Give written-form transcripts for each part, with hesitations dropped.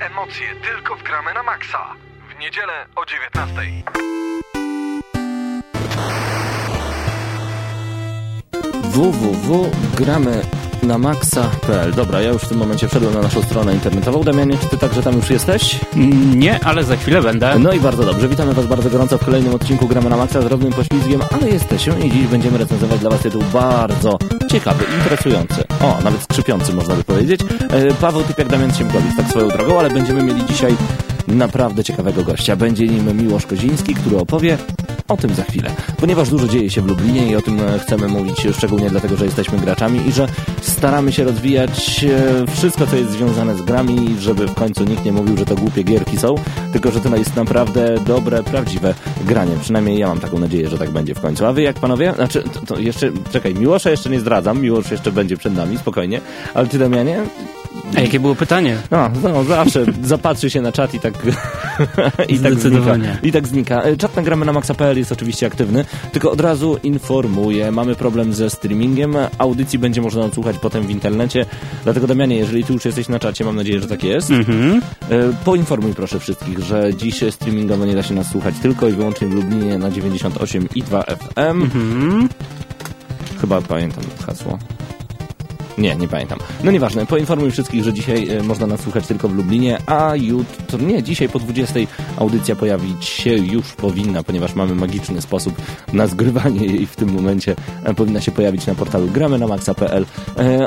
emocje tylko w Gramy na Maksa. W niedzielę o 19:00. www.gramynamaksa.pl. Dobra, ja już w tym momencie wszedłem na naszą stronę internetową. Damianie, czy ty także tam już jesteś? Nie, ale za chwilę będę. No i bardzo dobrze, witamy was bardzo gorąco w kolejnym odcinku Gramy na Maksa z drobnym poślizgiem, ale jesteśmy i dziś będziemy recenzować dla was tytuł bardzo ciekawy, interesujący. O, nawet skrzypiący można by powiedzieć. Paweł Typiak, Damian Siemkowicz, tak swoją drogą, ale będziemy mieli dzisiaj naprawdę ciekawego gościa. Będzie nim Miłosz Koziński, który opowie o tym za chwilę, ponieważ dużo dzieje się w Lublinie i o tym chcemy mówić szczególnie dlatego, że jesteśmy graczami i że staramy się rozwijać wszystko, co jest związane z grami, żeby w końcu nikt nie mówił, że to głupie gierki są, tylko że to jest naprawdę dobre, prawdziwe granie. Przynajmniej ja mam taką nadzieję, że tak będzie w końcu. A wy jak, panowie? Znaczy, to jeszcze, czekaj, Miłosza jeszcze nie zdradzam, Miłosz jeszcze będzie przed nami, spokojnie, ale ty, Damianie? A jakie było pytanie? No zawsze zapatrzy się na czat i tak znika. Czat na Gramy na Maxa.pl jest oczywiście aktywny, tylko od razu informuję, mamy problem ze streamingiem, audycji będzie można odsłuchać potem w internecie, dlatego Damianie, jeżeli ty już jesteś na czacie, mam nadzieję, że tak jest, poinformuj proszę wszystkich, że dziś streamingowo nie da się nas słuchać tylko i wyłącznie w Lublinie na 98,2 FM. Chyba pamiętam hasło. Nie pamiętam. No nieważne, poinformuj wszystkich, że dzisiaj można nas słuchać tylko w Lublinie, a jutro, dzisiaj po 20:00 audycja pojawić się już powinna, ponieważ mamy magiczny sposób na zgrywanie jej w tym momencie. Powinna się pojawić na portalu gramynamaxa.pl.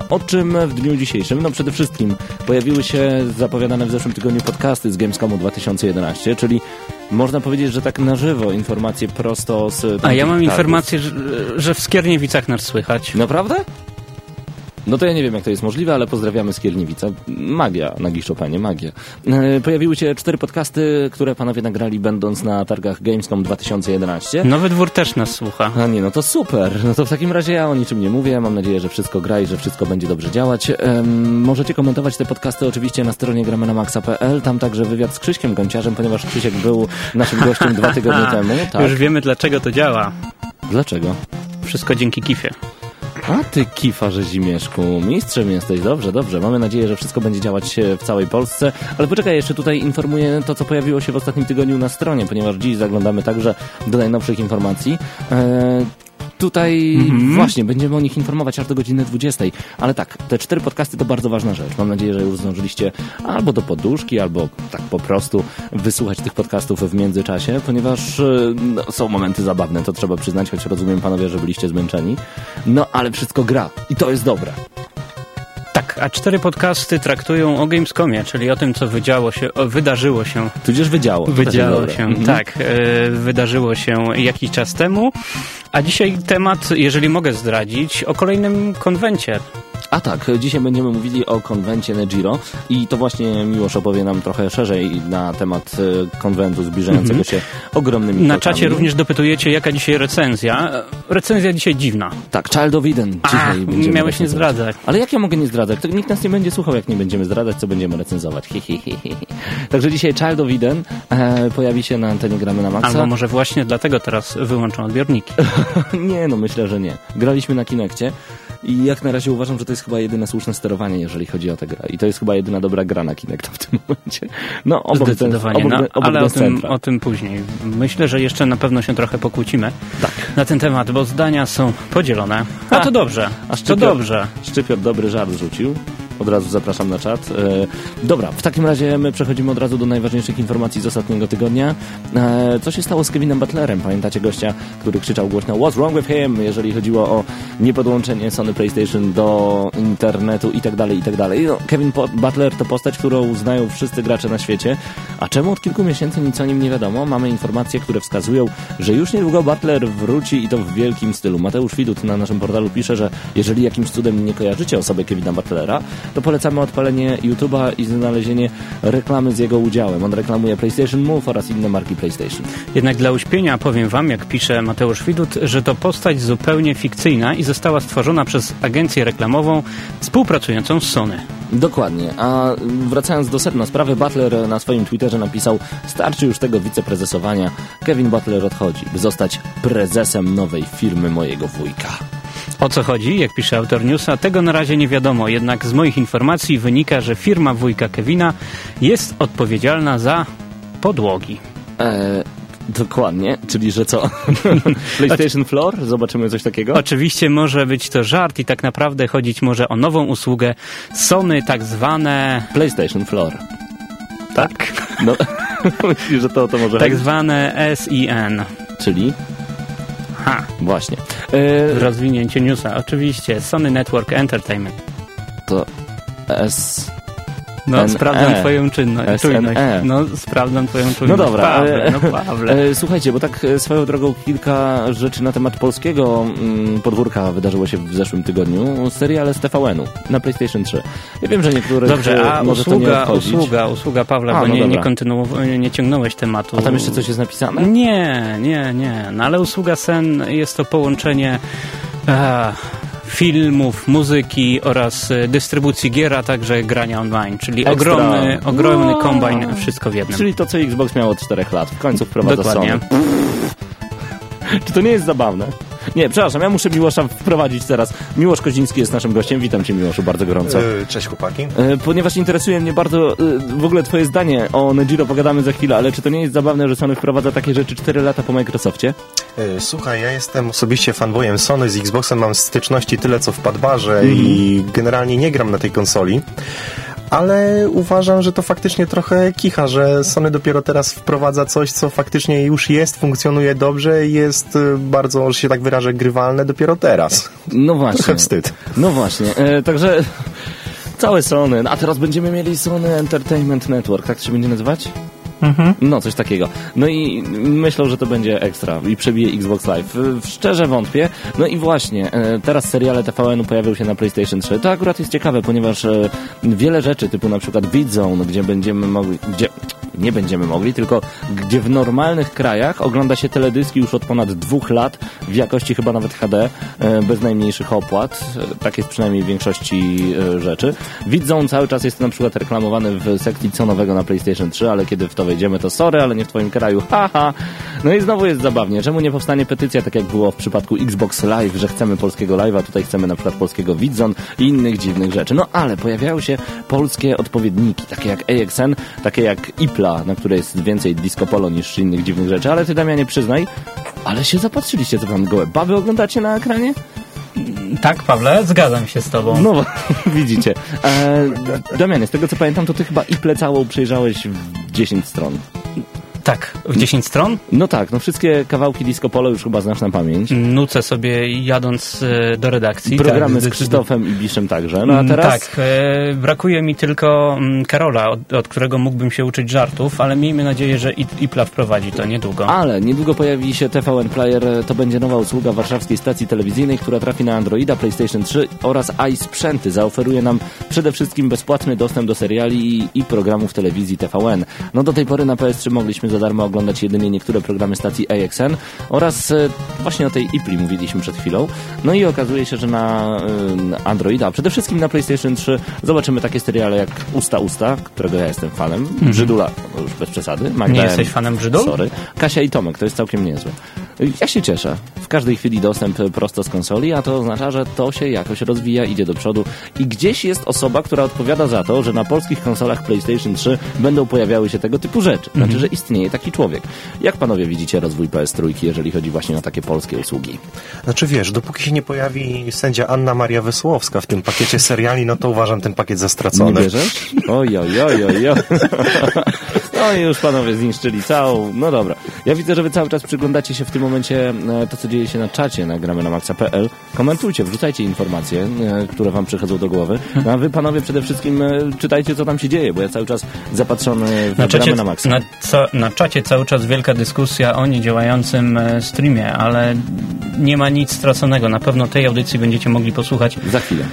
O czym w dniu dzisiejszym? No przede wszystkim pojawiły się zapowiadane w zeszłym tygodniu podcasty z Gamescomu 2011, czyli można powiedzieć, że tak na żywo informacje prosto z... A ja mam informację, że w Skierniewicach nas słychać. Naprawdę? No to ja nie wiem, jak to jest możliwe, ale pozdrawiamy Skierniewica. Magia, na Giszopanie, magia. Pojawiły się 4 podcasty, które panowie nagrali, będąc na targach Gamescom 2011. Nowy Dwór też nas słucha. A nie, no to super. No to w takim razie ja o niczym nie mówię. Mam nadzieję, że wszystko gra i że wszystko będzie dobrze działać. Możecie komentować te podcasty oczywiście na stronie gramynamaxa.pl. Tam także wywiad z Krzyśkiem Gąciarzem, ponieważ Krzysiek był naszym gościem 2 tygodnie temu. Tak. Już wiemy, dlaczego to działa. Dlaczego? Wszystko dzięki Kifie. A ty, kifarze Zimieszku, mistrzem jesteś, dobrze, mamy nadzieję, że wszystko będzie działać w całej Polsce, ale poczekaj, jeszcze tutaj informuję to, co pojawiło się w ostatnim tygodniu na stronie, ponieważ dziś zaglądamy także do najnowszych informacji. Tutaj właśnie będziemy o nich informować aż do godziny 20:00. Ale tak, te 4 podcasty to bardzo ważna rzecz. Mam nadzieję, że już zdążyliście albo do poduszki, albo tak po prostu wysłuchać tych podcastów w międzyczasie, ponieważ są momenty zabawne, to trzeba przyznać, choć rozumiem, panowie, że byliście zmęczeni. No, ale wszystko gra i to jest dobre. Tak, a 4 podcasty traktują o Gamescomie, czyli o tym, co wydarzyło się. Tudzież wydziało. Wydziało się, tak. Wydarzyło się jakiś czas temu. A dzisiaj temat, jeżeli mogę zdradzić, o kolejnym konwencie. A tak, dzisiaj będziemy mówili o konwencie Nejiro i to właśnie Miłosz opowie nam trochę szerzej na temat konwentu zbliżającego się ogromnymi krokami. Na czacie również dopytujecie, jaka dzisiaj recenzja. Recenzja dzisiaj dziwna. Tak, Child of Eden. Miałeś nie zdradzać. Ale jak ja mogę nie zdradzać? To nikt nas nie będzie słuchał, jak nie będziemy zdradzać, co będziemy recenzować. Także dzisiaj Child of Eden pojawi się na antenie Gramy na Maxa. Albo może właśnie dlatego teraz wyłączą odbiorniki. Nie, no myślę, że nie. Graliśmy na Kinekcie i jak na razie uważam, że to jest chyba jedyne słuszne sterowanie, jeżeli chodzi o tę grę. I to jest chyba jedyna dobra gra na Kinecta w tym momencie. No, zdecydowanie, ale o tym później. Myślę, że jeszcze na pewno się trochę pokłócimy na ten temat, bo zdania są podzielone. A to dobrze. Szczypior dobry żart rzucił. Od razu zapraszam na czat. Dobra, w takim razie my przechodzimy od razu do najważniejszych informacji z ostatniego tygodnia. Co się stało z Kevinem Butlerem? Pamiętacie gościa, który krzyczał głośno "What's wrong with him?", jeżeli chodziło o niepodłączenie Sony PlayStation do internetu i tak dalej, i tak dalej. No, Kevin Butler to postać, którą znają wszyscy gracze na świecie. A czemu od kilku miesięcy nic o nim nie wiadomo? Mamy informacje, które wskazują, że już niedługo Butler wróci i to w wielkim stylu. Mateusz Widut na naszym portalu pisze, że jeżeli jakimś cudem nie kojarzycie osoby Kevina Butlera, to polecamy odpalenie YouTube'a i znalezienie reklamy z jego udziałem. On reklamuje PlayStation Move oraz inne marki PlayStation. Jednak dla uśpienia powiem wam, jak pisze Mateusz Widut, że to postać zupełnie fikcyjna i została stworzona przez agencję reklamową współpracującą z Sony. Dokładnie, a wracając do sedna sprawy, Butler na swoim Twitterze napisał: starczy już tego wiceprezesowania, Kevin Butler odchodzi, by zostać prezesem nowej firmy mojego wujka. O co chodzi, jak pisze autor newsa, tego na razie nie wiadomo, jednak z moich informacji wynika, że firma wujka Kevina jest odpowiedzialna za podłogi. Dokładnie, czyli że co? PlayStation Floor? Zobaczymy coś takiego? Oczywiście może być to żart i tak naprawdę chodzić może o nową usługę Sony, tak zwane... PlayStation Floor. Tak? No, myślisz, że to o to może tak zwane SIN. Czyli? Ha. Właśnie. Rozwinięcie newsa. Oczywiście Sony Network Entertainment. To S... No, sprawdzam twoją czynność. No, sprawdzam twoją czujność. No dobra. Pawle. Słuchajcie, bo tak swoją drogą kilka rzeczy na temat polskiego podwórka wydarzyło się w zeszłym tygodniu. Seriale z TVN-u na PlayStation 3. Ja wiem, że niektóre... Dobrze, a może usługa Pawła, bo nie ciągnąłeś tematu. A tam jeszcze coś jest napisane? Nie. No ale usługa Sen jest to połączenie... filmów, muzyki oraz dystrybucji gier, a także grania online, czyli ogromny kombajn, wszystko w jednym. Czyli to, co Xbox miał od 4 lat. W końcu wprowadza Dokładnie. Sony. Czy to nie jest zabawne? Nie, przepraszam, ja muszę Miłosza wprowadzić teraz. Miłosz Koziński jest naszym gościem. Witam cię, Miłoszu, bardzo gorąco. Cześć, chłopaki. Ponieważ interesuje mnie bardzo w ogóle twoje zdanie o Nejiro, pogadamy za chwilę, ale czy to nie jest zabawne, że Sony wprowadza takie rzeczy 4 lata po Microsoftie? Słuchaj, ja jestem osobiście fanboyem Sony, z Xboxem mam styczności tyle, co w padbarze i generalnie nie gram na tej konsoli. Ale uważam, że to faktycznie trochę kicha, że Sony dopiero teraz wprowadza coś, co faktycznie już jest, funkcjonuje dobrze i jest bardzo, że się tak wyrażę, grywalne dopiero teraz. No właśnie. Trochę wstyd. No właśnie. Także całe Sony. A teraz będziemy mieli Sony Entertainment Network. Tak się będzie nazywać? Mhm. No, coś takiego. No i myślę, że to będzie ekstra i przebije Xbox Live. Szczerze wątpię. No i właśnie, teraz seriale TVN-u pojawią się na PlayStation 3. To akurat jest ciekawe, ponieważ wiele rzeczy, typu na przykład Vidzone, gdzie będziemy mogli... Gdzie nie będziemy mogli, tylko gdzie w normalnych krajach ogląda się teledyski już od ponad 2 lat, w jakości chyba nawet HD, bez najmniejszych opłat. Tak jest przynajmniej w większości rzeczy. Widzą, cały czas jest na przykład reklamowany w sekcji co nowego na PlayStation 3, ale kiedy w to wejdziemy, to sorry, ale nie w twoim kraju. Haha. No i znowu jest zabawnie. Czemu nie powstanie petycja, tak jak było w przypadku Xbox Live, że chcemy polskiego live'a, tutaj chcemy na przykład polskiego Widzon i innych dziwnych rzeczy. No ale pojawiają się polskie odpowiedniki, takie jak AXN, takie jak IPLA, na której jest więcej disco polo niż innych dziwnych rzeczy, ale ty, Damianie, przyznaj, ale się zapatrzyliście, co wam gołe baby oglądacie na ekranie? Tak, Pawle, zgadzam się z tobą. No, widzicie. Damianie, z tego co pamiętam, to ty chyba IPLę całą przejrzałeś w 10 stron. Tak, w 10 stron? No tak, no wszystkie kawałki disco polo już chyba znasz na pamięć. Nucę sobie jadąc do redakcji. Programy tak, z Krzysztofem i Biszem także. No a teraz? Tak, brakuje mi tylko Karola, od którego mógłbym się uczyć żartów, ale miejmy nadzieję, że IPLA wprowadzi to niedługo. Ale niedługo pojawi się TVN Player, to będzie nowa usługa warszawskiej stacji telewizyjnej, która trafi na Androida, PlayStation 3 oraz iSprzęty. Zaoferuje nam przede wszystkim bezpłatny dostęp do seriali i programów telewizji TVN. No do tej pory na PS3 mogliśmy darmo oglądać jedynie niektóre programy stacji AXN oraz właśnie o tej IPLI mówiliśmy przed chwilą. No i okazuje się, że na Androida, a przede wszystkim na PlayStation 3 zobaczymy takie seriale jak Usta, którego ja jestem fanem, Brzydula, już bez przesady. Magda, nie jesteś fanem Brzydul? Sorry. Kasia i Tomek, to jest całkiem niezłe. Ja się cieszę. W każdej chwili dostęp prosto z konsoli, a to oznacza, że to się jakoś rozwija, idzie do przodu i gdzieś jest osoba, która odpowiada za to, że na polskich konsolach PlayStation 3 będą pojawiały się tego typu rzeczy. Znaczy, że istnieje taki człowiek. Jak panowie widzicie rozwój PS3, jeżeli chodzi właśnie o takie polskie usługi? Znaczy wiesz, dopóki się nie pojawi sędzia Anna Maria Wesłowska w tym pakiecie seriali, no to uważam ten pakiet za stracony. Nie wierzysz? Oj. No i już panowie zniszczyli całą... No dobra. Ja widzę, że wy cały czas przyglądacie się w tym momencie to, co dzieje się na czacie na gramy na maksa.pl. Komentujcie, wrzucajcie informacje, które wam przychodzą do głowy. No, a wy panowie przede wszystkim czytajcie, co tam się dzieje, bo ja cały czas zapatrzony w gramy na maksa. Na czacie cały czas wielka dyskusja o niedziałającym streamie, ale nie ma nic straconego. Na pewno tej audycji będziecie mogli posłuchać za chwilę.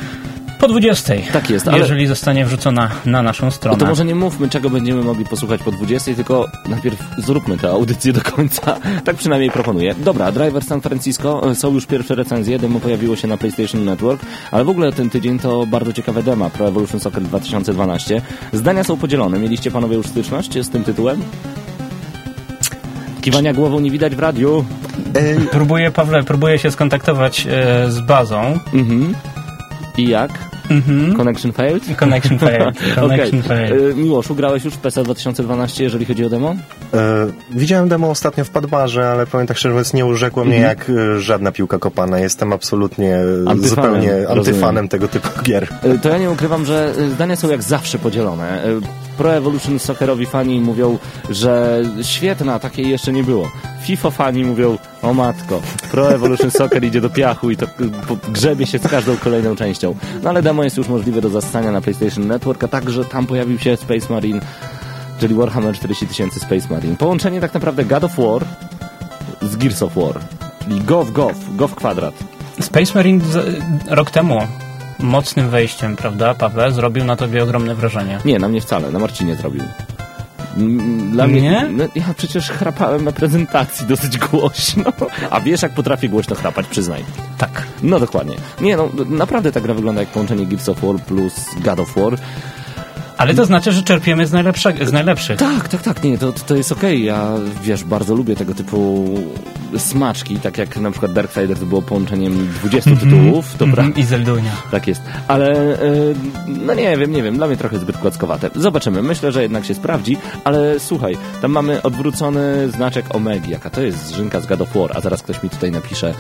Po 20. Tak jest, ale... Jeżeli zostanie wrzucona na naszą stronę. No to może nie mówmy, czego będziemy mogli posłuchać po 20, tylko najpierw zróbmy tę audycję do końca. Tak przynajmniej proponuję. Dobra, Driver San Francisco. Są już pierwsze recenzje. Demo pojawiło się na PlayStation Network, ale w ogóle ten tydzień to bardzo ciekawe dema. Pro Evolution Soccer 2012. Zdania są podzielone. Mieliście panowie już styczność z tym tytułem? Kiwania głową nie widać w radiu. Próbuję się skontaktować z bazą. Mhm. I jak? Mm-hmm. Connection failed. Miłoszu, grałeś już w PESA 2012, jeżeli chodzi o demo? Widziałem demo ostatnio w Padbarze, ale powiem tak szczerze mówiąc, nie urzekło mnie jak żadna piłka kopana. Jestem absolutnie zupełnie antyfanem tego typu gier. To ja nie ukrywam, że zdania są jak zawsze podzielone. Pro Evolution Soccerowi fani mówią, że świetna, takiej jeszcze nie było. FIFA fani mówią, o matko, Pro Evolution Soccer idzie do piachu i to grzebie się z każdą kolejną częścią. No ale demo jest już możliwe do zastania na PlayStation Network, a także tam pojawił się Space Marine, czyli Warhammer 40000 Space Marine. Połączenie tak naprawdę God of War z Gears of War, czyli Gov kwadrat. Space Marine rok temu mocnym wejściem, prawda, Paweł? Zrobił na tobie ogromne wrażenie. Nie, na mnie wcale, na Marcinie zrobił. Dla mnie? No, ja przecież chrapałem na prezentacji dosyć głośno. A wiesz, jak potrafię głośno chrapać, przyznaj. Tak. No dokładnie. Nie, no naprawdę ta gra wygląda jak połączenie Gears of War plus God of War. Ale to znaczy, że czerpiemy z najlepszych. Tak. Nie, to jest okej. Ja, wiesz, bardzo lubię tego typu smaczki, tak jak na przykład Darksider to było połączeniem 20 tytułów. Dobra. I Zeldunia. Tak jest. Ale, no nie wiem. Dla mnie trochę zbyt kłackowate. Zobaczymy. Myślę, że jednak się sprawdzi. Ale słuchaj, tam mamy odwrócony znaczek Omegi, jaka to jest zżynka z God of War. A zaraz ktoś mi tutaj napisze,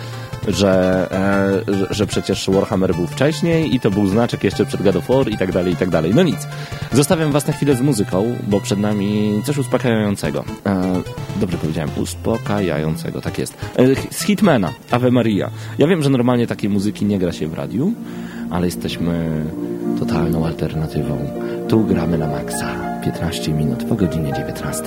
że przecież Warhammer był wcześniej i to był znaczek jeszcze przed God of War i tak dalej. No nic. Zostawiam was na chwilę z muzyką, bo przed nami coś uspokajającego. Dobrze powiedziałem, uspokajającego, tak jest. Z Hitmana, Ave Maria. Ja wiem, że normalnie takiej muzyki nie gra się w radiu, ale jesteśmy totalną alternatywą. Tu gramy na maksa. 15 minut po godzinie 19:00.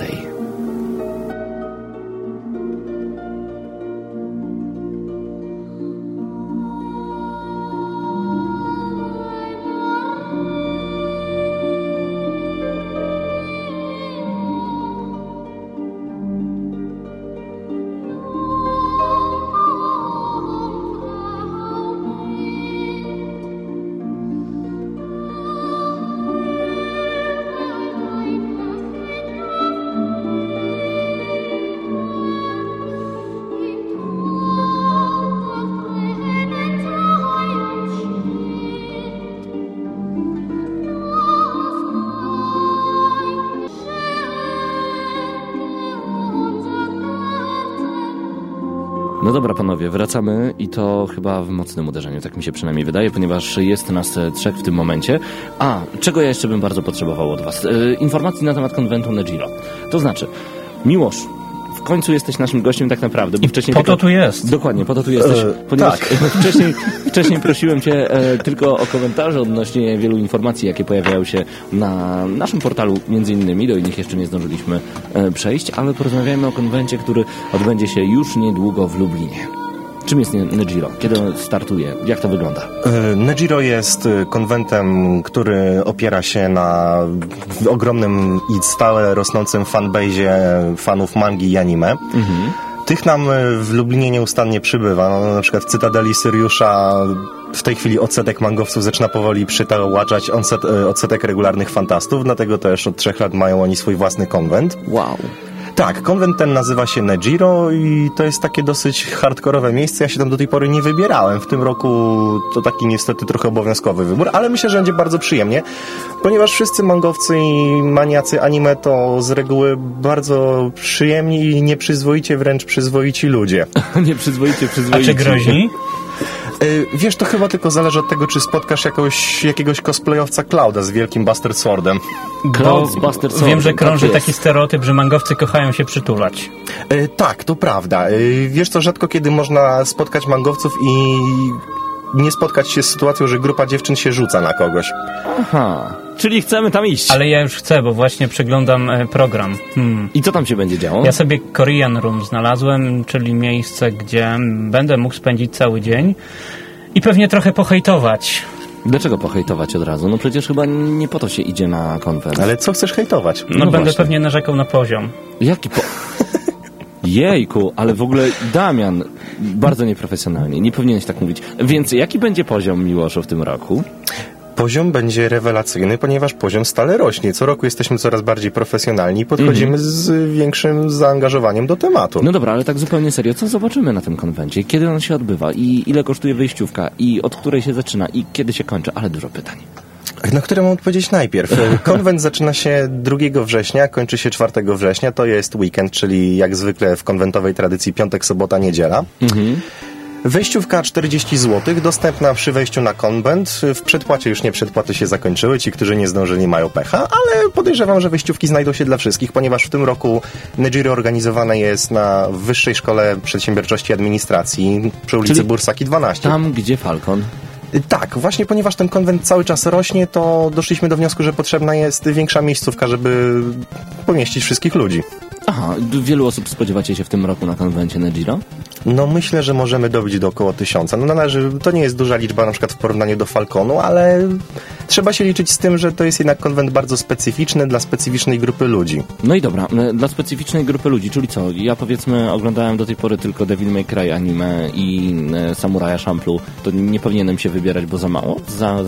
No dobra, panowie, wracamy i to chyba w mocnym uderzeniu, tak mi się przynajmniej wydaje, ponieważ jest nas 3 w tym momencie. A, czego ja jeszcze bym bardzo potrzebował od was? Informacji na temat konwentu Nejiro. To znaczy, Miłosz, w końcu jesteś naszym gościem tak naprawdę. Bo wcześniej po to tu jest. Dokładnie, po to tu jesteś. Ponieważ wcześniej prosiłem cię tylko o komentarze odnośnie wielu informacji, jakie pojawiają się na naszym portalu, między innymi, do innych jeszcze nie zdążyliśmy przejść, ale porozmawiajmy o konwencie, który odbędzie się już niedługo w Lublinie. Czym jest Nejiro? Kiedy on startuje? Jak to wygląda? Nejiro jest konwentem, który opiera się na ogromnym i stale rosnącym fanbazie fanów mangi i anime. Mhm. Tych nam w Lublinie nieustannie przybywa. No, na przykład w Cytadeli Syriusza w tej chwili odsetek mangowców zaczyna powoli przytałaczać odsetek regularnych fantastów, dlatego też od 3 lat mają oni swój własny konwent. Wow. Tak, konwent ten nazywa się Nejiro i to jest takie dosyć hardkorowe miejsce. Ja się tam do tej pory nie wybierałem. W tym roku to taki niestety trochę obowiązkowy wybór, ale myślę, że będzie bardzo przyjemnie, ponieważ wszyscy mangowcy i maniacy anime to z reguły bardzo przyjemni i nieprzyzwoicie, wręcz przyzwoici ludzie. Nieprzyzwoicie, przyzwoici. A czy groźni? Wiesz, to chyba tylko zależy od tego, czy spotkasz jakiegoś cosplayowca Clouda z wielkim Buster Swordem. Cloud z Buster Swordem. Wiem, że krąży taki stereotyp, że mangowcy kochają się przytulać. Tak, to prawda. Wiesz co, rzadko kiedy można spotkać mangowców i nie spotkać się z sytuacją, że grupa dziewczyn się rzuca na kogoś. Aha. Czyli chcemy tam iść. Ale ja już chcę, bo właśnie przeglądam program. I co tam się będzie działo? Ja sobie Korean Room znalazłem, czyli miejsce, gdzie będę mógł spędzić cały dzień i pewnie trochę pohejtować. Dlaczego pohejtować od razu? No przecież chyba nie po to się idzie na konferencję. Ale co chcesz hejtować? No będę właśnie pewnie narzekał na poziom. Jejku, ale w ogóle Damian, bardzo nieprofesjonalnie, nie powinieneś tak mówić. Więc jaki będzie poziom, Miłoszu, w tym roku? poziom będzie rewelacyjny, ponieważ poziom stale rośnie. Co roku jesteśmy coraz bardziej profesjonalni i podchodzimy z większym zaangażowaniem do tematu. No dobra, ale tak zupełnie serio, co zobaczymy na tym konwencie? Kiedy on się odbywa? I ile kosztuje wyjściówka? I od której się zaczyna? I kiedy się kończy? Ale dużo pytań. Na które mam odpowiedzieć najpierw. Konwent zaczyna się 2 września, kończy się 4 września. To jest weekend, czyli jak zwykle w konwentowej tradycji piątek, sobota, niedziela. Mhm. Wejściówka 40 zł, dostępna przy wejściu na konwent. W przedpłacie już nie, przedpłaty się zakończyły. Ci, którzy nie zdążyli, mają pecha, ale podejrzewam, że wejściówki znajdą się dla wszystkich, ponieważ w tym roku Nejiro organizowane jest na Wyższej Szkole Przedsiębiorczości i Administracji przy ulicy czyli Bursaki 12. Tam, gdzie Falcon. Tak, właśnie ponieważ ten konwent cały czas rośnie, to doszliśmy do wniosku, że potrzebna jest większa miejscówka, żeby pomieścić wszystkich ludzi. Aha, wielu osób spodziewacie się w tym roku na konwencie Nejiro? No myślę, że możemy dobić do około 1000. No należy, to nie jest duża liczba na przykład w porównaniu do Falconu, ale trzeba się liczyć z tym, że to jest jednak konwent bardzo specyficzny dla specyficznej grupy ludzi. No i dobra, dla specyficznej grupy ludzi, czyli co? Ja powiedzmy oglądałem do tej pory tylko Devil May Cry anime i Samuraja Champloo. To nie powinienem się wybierać, bo za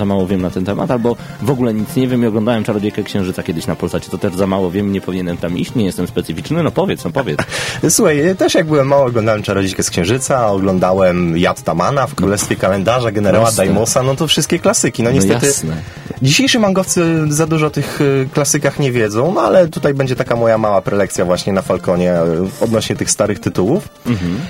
mało wiem na ten temat, albo w ogóle nic nie wiem i oglądałem Czarodziejkę Księżyca kiedyś na Polsacie, to też za mało wiem, nie powinienem tam iść, nie jestem specyficzny, no powiedz. Słuchaj, też jak byłem mały, oglądałem Czarodziejkę z Księżyca, oglądałem Jad Tamana w Królestwie Kalendarza, generała jasne. Daimosa, no to wszystkie klasyki, no niestety. Jasne. Dzisiejsi mangowcy za dużo o tych klasykach nie wiedzą, no ale tutaj będzie taka moja mała prelekcja właśnie na Falconie odnośnie tych starych tytułów. Mhm.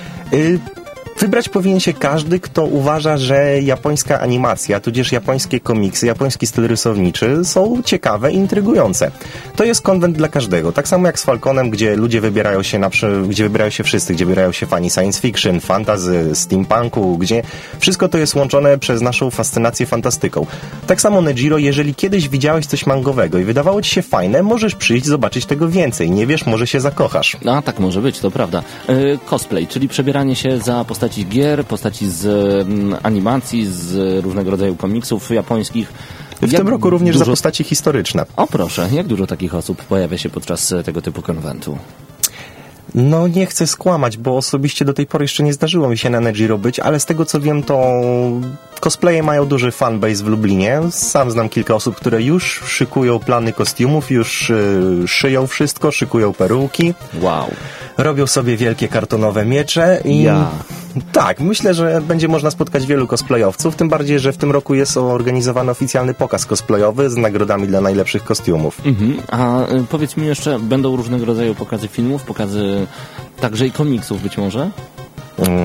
Wybrać powinien się każdy, kto uważa, że japońska animacja, tudzież japońskie komiksy, japoński styl rysowniczy są ciekawe i intrygujące. To jest konwent dla każdego. Tak samo jak z Falconem, gdzie ludzie wybierają się, gdzie wybierają się wszyscy, gdzie wybierają się fani science fiction, fantasy, steampunku, gdzie wszystko to jest łączone przez naszą fascynację fantastyką. Tak samo Nejiro, jeżeli kiedyś widziałeś coś mangowego i wydawało ci się fajne, możesz przyjść, zobaczyć tego więcej. Nie wiesz, może się zakochasz. No, tak może być, to prawda. Cosplay, czyli przebieranie się za postaci gier, postaci z animacji, z różnego rodzaju komiksów japońskich. W tym roku również za postaci historyczne. O proszę, jak dużo takich osób pojawia się podczas tego typu konwentu? No nie chcę skłamać, bo osobiście do tej pory jeszcze nie zdarzyło mi się na Nejiro być, ale z tego co wiem, to cosplaye mają duży fanbase w Lublinie. Sam znam kilka osób, które już szykują plany kostiumów, już szyją wszystko, szykują peruki. Wow. Robią sobie wielkie kartonowe miecze i... Ja. Tak, myślę, że będzie można spotkać wielu cosplayowców, tym bardziej, że w tym roku jest organizowany oficjalny pokaz cosplayowy z nagrodami dla najlepszych kostiumów. Mhm. A powiedz mi jeszcze, będą różnego rodzaju pokazy filmów, pokazy także i komiksów być może?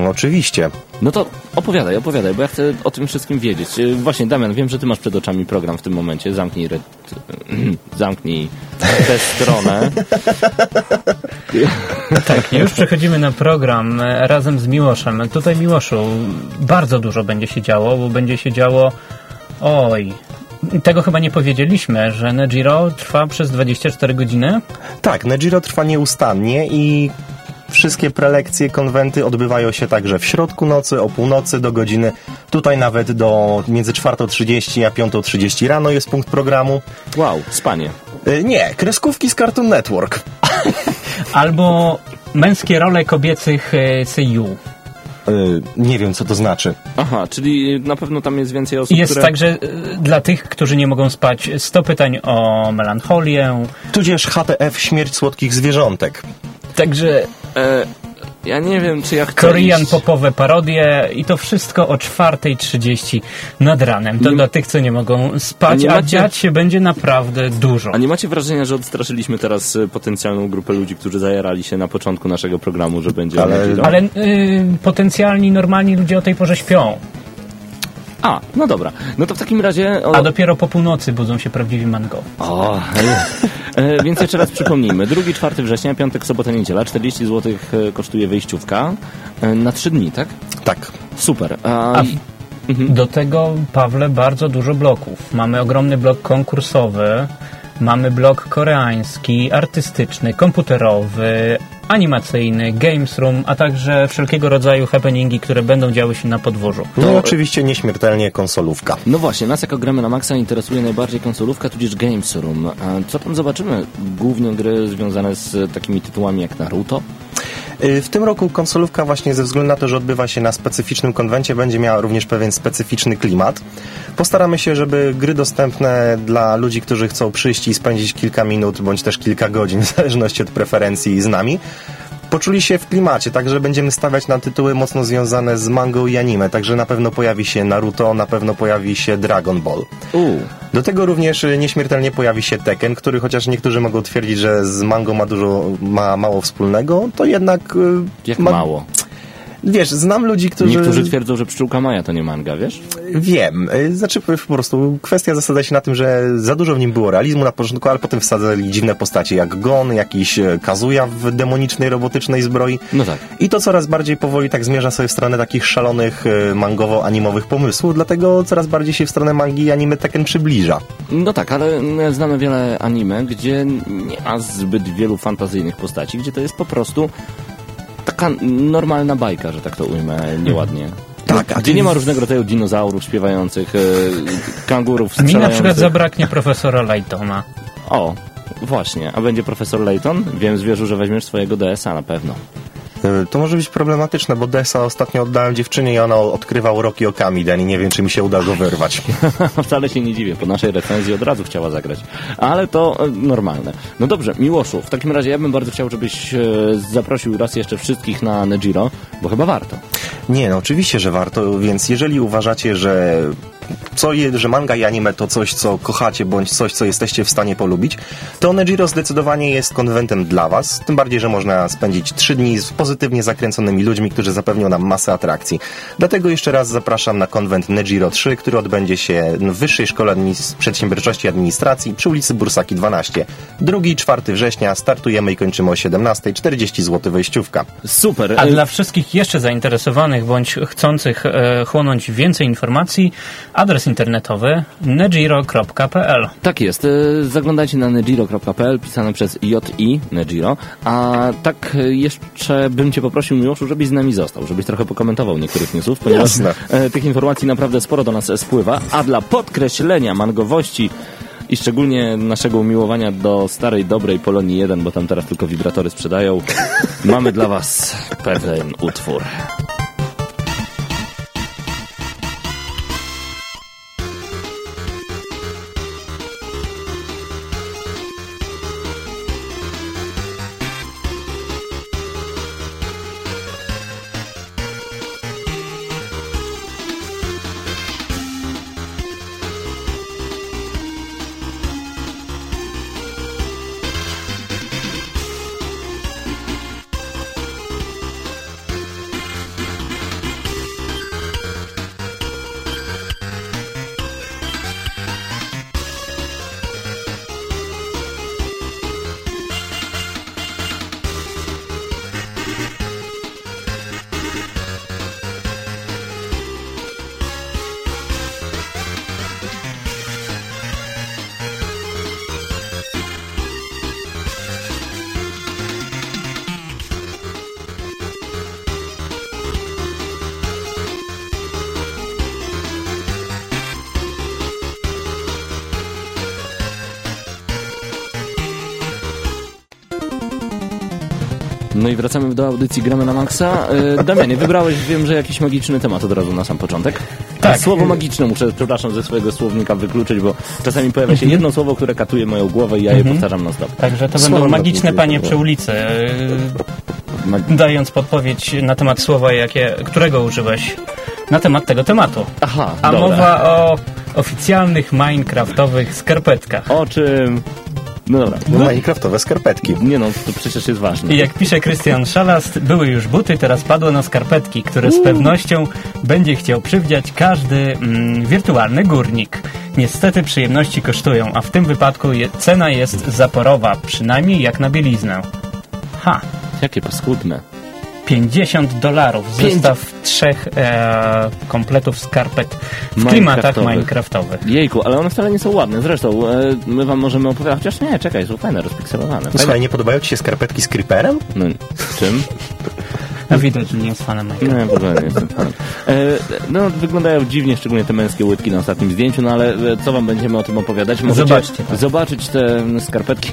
Oczywiście. No to opowiadaj, bo ja chcę o tym wszystkim wiedzieć. Właśnie, Damian, wiem, że ty masz przed oczami program w tym momencie. Zamknij tę stronę. Tak, już przechodzimy na program razem z Miłoszem. Tutaj, Miłoszu, bardzo dużo będzie się działo, bo będzie się działo... Oj... Tego chyba nie powiedzieliśmy, że Nejiro trwa przez 24 godziny? Tak, Nejiro trwa nieustannie i... Wszystkie prelekcje, konwenty odbywają się także w środku nocy, o północy, do godziny, tutaj nawet do między 4:30 a 5:30 rano jest punkt programu. Wow, spanie. Nie, kreskówki z Cartoon Network. Albo męskie role kobiecych seiyuu. Nie wiem, co to znaczy. Aha, czyli na pewno tam jest więcej osób, jest które... także dla tych, którzy nie mogą spać, 100 pytań o melancholię. Tudzież HTF Śmierć Słodkich Zwierzątek. Także ja nie wiem, czy ja chcę Korean iść. Popowe parodie i to wszystko o 4:30 nad ranem. To dla tych, co nie mogą spać, a dziać się będzie naprawdę dużo. A nie macie wrażenia, że odstraszyliśmy teraz potencjalną grupę ludzi, którzy zajarali się na początku naszego programu, że będzie... Ale potencjalni, normalni ludzie o tej porze śpią. A, no dobra. No to w takim razie... A dopiero po północy budzą się prawdziwi mango. O, więc jeszcze raz przypomnijmy. 2, 4 września, piątek, sobota, niedziela. 40 zł kosztuje wyjściówka. Na 3 dni, tak? Tak. Super. Do tego, Pawle, bardzo dużo bloków. Mamy ogromny blok konkursowy, mamy blok koreański, artystyczny, komputerowy, animacyjny, games room, a także wszelkiego rodzaju happeningi, które będą działy się na podwórzu. No oczywiście nieśmiertelnie konsolówka. No właśnie, nas jako Gramy na Maksa interesuje najbardziej konsolówka, tudzież games room. A co tam zobaczymy? Głównie gry związane z takimi tytułami jak Naruto? W tym roku konsolówka właśnie ze względu na to, że odbywa się na specyficznym konwencie, będzie miała również pewien specyficzny klimat. Postaramy się, żeby gry dostępne dla ludzi, którzy chcą przyjść i spędzić kilka minut, bądź też kilka godzin, w zależności od preferencji z nami, poczuli się w klimacie, także będziemy stawiać na tytuły mocno związane z mangą i anime, także na pewno pojawi się Naruto, na pewno pojawi się Dragon Ball. Do tego również nieśmiertelnie pojawi się Tekken, który chociaż niektórzy mogą twierdzić, że z mangą ma mało wspólnego, to jednak... Jak ma... mało? Wiesz, znam ludzi, którzy... Niektórzy twierdzą, że Pszczółka Maja to nie manga, wiesz? Wiem. Znaczy, po prostu kwestia zasadza się na tym, że za dużo w nim było realizmu na początku, ale potem wsadzali dziwne postacie jak Gon, jakiś Kazuya w demonicznej, robotycznej zbroi. No tak. I to coraz bardziej powoli tak zmierza sobie w stronę takich szalonych mangowo-animowych pomysłów, dlatego coraz bardziej się w stronę mangi i anime Tekken przybliża. No tak, ale znamy wiele anime, gdzie nie ma zbyt wielu fantazyjnych postaci, gdzie to jest po prostu... taka normalna bajka, że tak to ujmę nieładnie. Tak, a gdzie nie ma różnego rodzaju dinozaurów śpiewających, kangurów strzelających. Mi na przykład zabraknie profesora Laytona. O, właśnie. A będzie profesor Layton? Wiem, Zwierzu, że weźmiesz swojego DS-a na pewno. To może być problematyczne, bo DS-a ostatnio oddałem dziewczynie i ona odkrywa uroki Okamiden i nie wiem, czy mi się uda go wyrwać. Wcale się nie dziwię, po naszej recenzji od razu chciała zagrać. Ale to normalne. No dobrze, Miłoszu, w takim razie ja bym bardzo chciał, żebyś zaprosił raz jeszcze wszystkich na Nejiro, bo chyba warto. Nie, no oczywiście, że warto, więc jeżeli uważacie, że manga i anime to coś, co kochacie, bądź coś, co jesteście w stanie polubić, to Nejiro zdecydowanie jest konwentem dla was, tym bardziej, że można spędzić 3 dni z pozytywnie zakręconymi ludźmi, którzy zapewnią nam masę atrakcji. Dlatego jeszcze raz zapraszam na konwent Nejiro 3, który odbędzie się w Wyższej Szkole Przedsiębiorczości i Administracji przy ulicy Bursaki 12. 2 i 4 września startujemy i kończymy o 17:00, 40 zł wejściówka. Super! A dla wszystkich jeszcze zainteresowanych bądź chcących chłonąć więcej informacji, adres internetowy nejiro.pl. Tak jest. Zaglądajcie na nejiro.pl, pisane przez JI, Nejiro. A tak jeszcze bym cię poprosił, Miłoszu, żebyś z nami został, żebyś trochę pokomentował niektórych newsów, ponieważ Jasne. Tych informacji naprawdę sporo do nas spływa, a dla podkreślenia mangowości i szczególnie naszego umiłowania do starej, dobrej Polonii 1, bo tam teraz tylko wibratory sprzedają, mamy dla was pewien utwór. No i wracamy do audycji Gramy na Maksa. Damianie, wybrałeś, wiem, że jakiś magiczny temat od razu na sam początek. Tak. Słowo magiczne muszę, przepraszam, ze swojego słownika wykluczyć, bo czasami pojawia się jedno słowo, które katuje moją głowę i ja je powtarzam na stop. Także to będą magiczne panie przy ulicy, dając podpowiedź na temat słowa, którego użyłeś na temat tego tematu. Aha, a dobra. Mowa o oficjalnych minecraftowych skarpetkach. O czym... No dobra. Minecraftowe skarpetki. Nie no, to przecież jest ważne. I jak pisze Krystian Szalast, były już buty, teraz padło na skarpetki, które z pewnością będzie chciał przywdziać każdy wirtualny górnik. Niestety przyjemności kosztują, a w tym wypadku cena jest zaporowa, przynajmniej jak na bieliznę. Ha! Jakie paskudne. $50 zestaw 3 kompletów skarpet w klimatach minecraftowych. Jejku, ale one wcale nie są ładne. Zresztą my wam możemy opowiadać, chociaż nie, czekaj, są fajne, rozpikselowane. Słuchaj, nie podobają ci się skarpetki z creeperem? No, czym? No widać, że nie jest fanem Minecrafta. Nie, w ogóle nie jestem fanem. No, wyglądają dziwnie, szczególnie te męskie łydki na ostatnim zdjęciu, no ale co wam będziemy o tym opowiadać? Możecie zobaczyć te skarpetki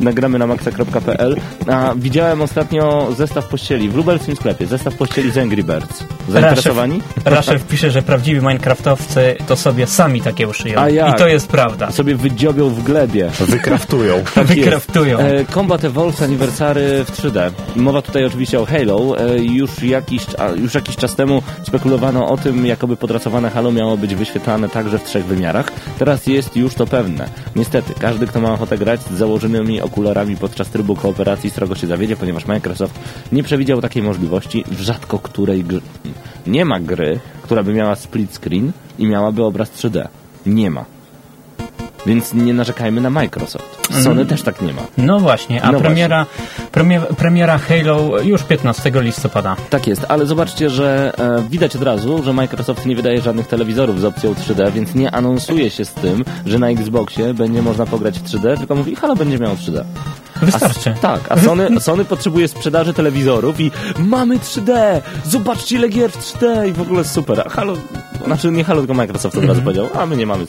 na gramy na maksa.pl. A widziałem ostatnio zestaw pościeli w lubelskim sklepie. Zestaw pościeli z Angry Birds. Zainteresowani? Raszew pisze, że prawdziwi minecraftowcy to sobie sami takie uszyją. I to jest prawda. Sobie wydziobią w glebie. Wykraftują. Tak wykraftują. Combat Evolved Anniversary w 3D. Mowa tutaj oczywiście o Halo. Już jakiś czas temu spekulowano o tym, jakoby podrasowane Halo miało być wyświetlane także w 3 wymiarach. Teraz jest już to pewne. Niestety, każdy, kto ma ochotę grać z założonymi okularami podczas trybu kooperacji, srogo się zawiedzie, ponieważ Microsoft nie przewidział takiej możliwości w rzadko której grze. Nie ma gry, która by miała split screen i miałaby obraz 3D. Nie ma. Więc nie narzekajmy na Microsoft. Sony też tak nie ma. No właśnie, a premiera Halo już 15 listopada. Tak jest, ale zobaczcie, że widać od razu, że Microsoft nie wydaje żadnych telewizorów z opcją 3D, więc nie anonsuje się z tym, że na Xboxie będzie można pograć w 3D, tylko mówi, Halo będzie miało 3D. Wystarczy. Sony potrzebuje sprzedaży telewizorów i mamy 3D! Zobaczcie ile gier w 3D! I w ogóle super. Halo, znaczy nie Halo, tylko Microsoft od razu powiedział, a my nie mamy,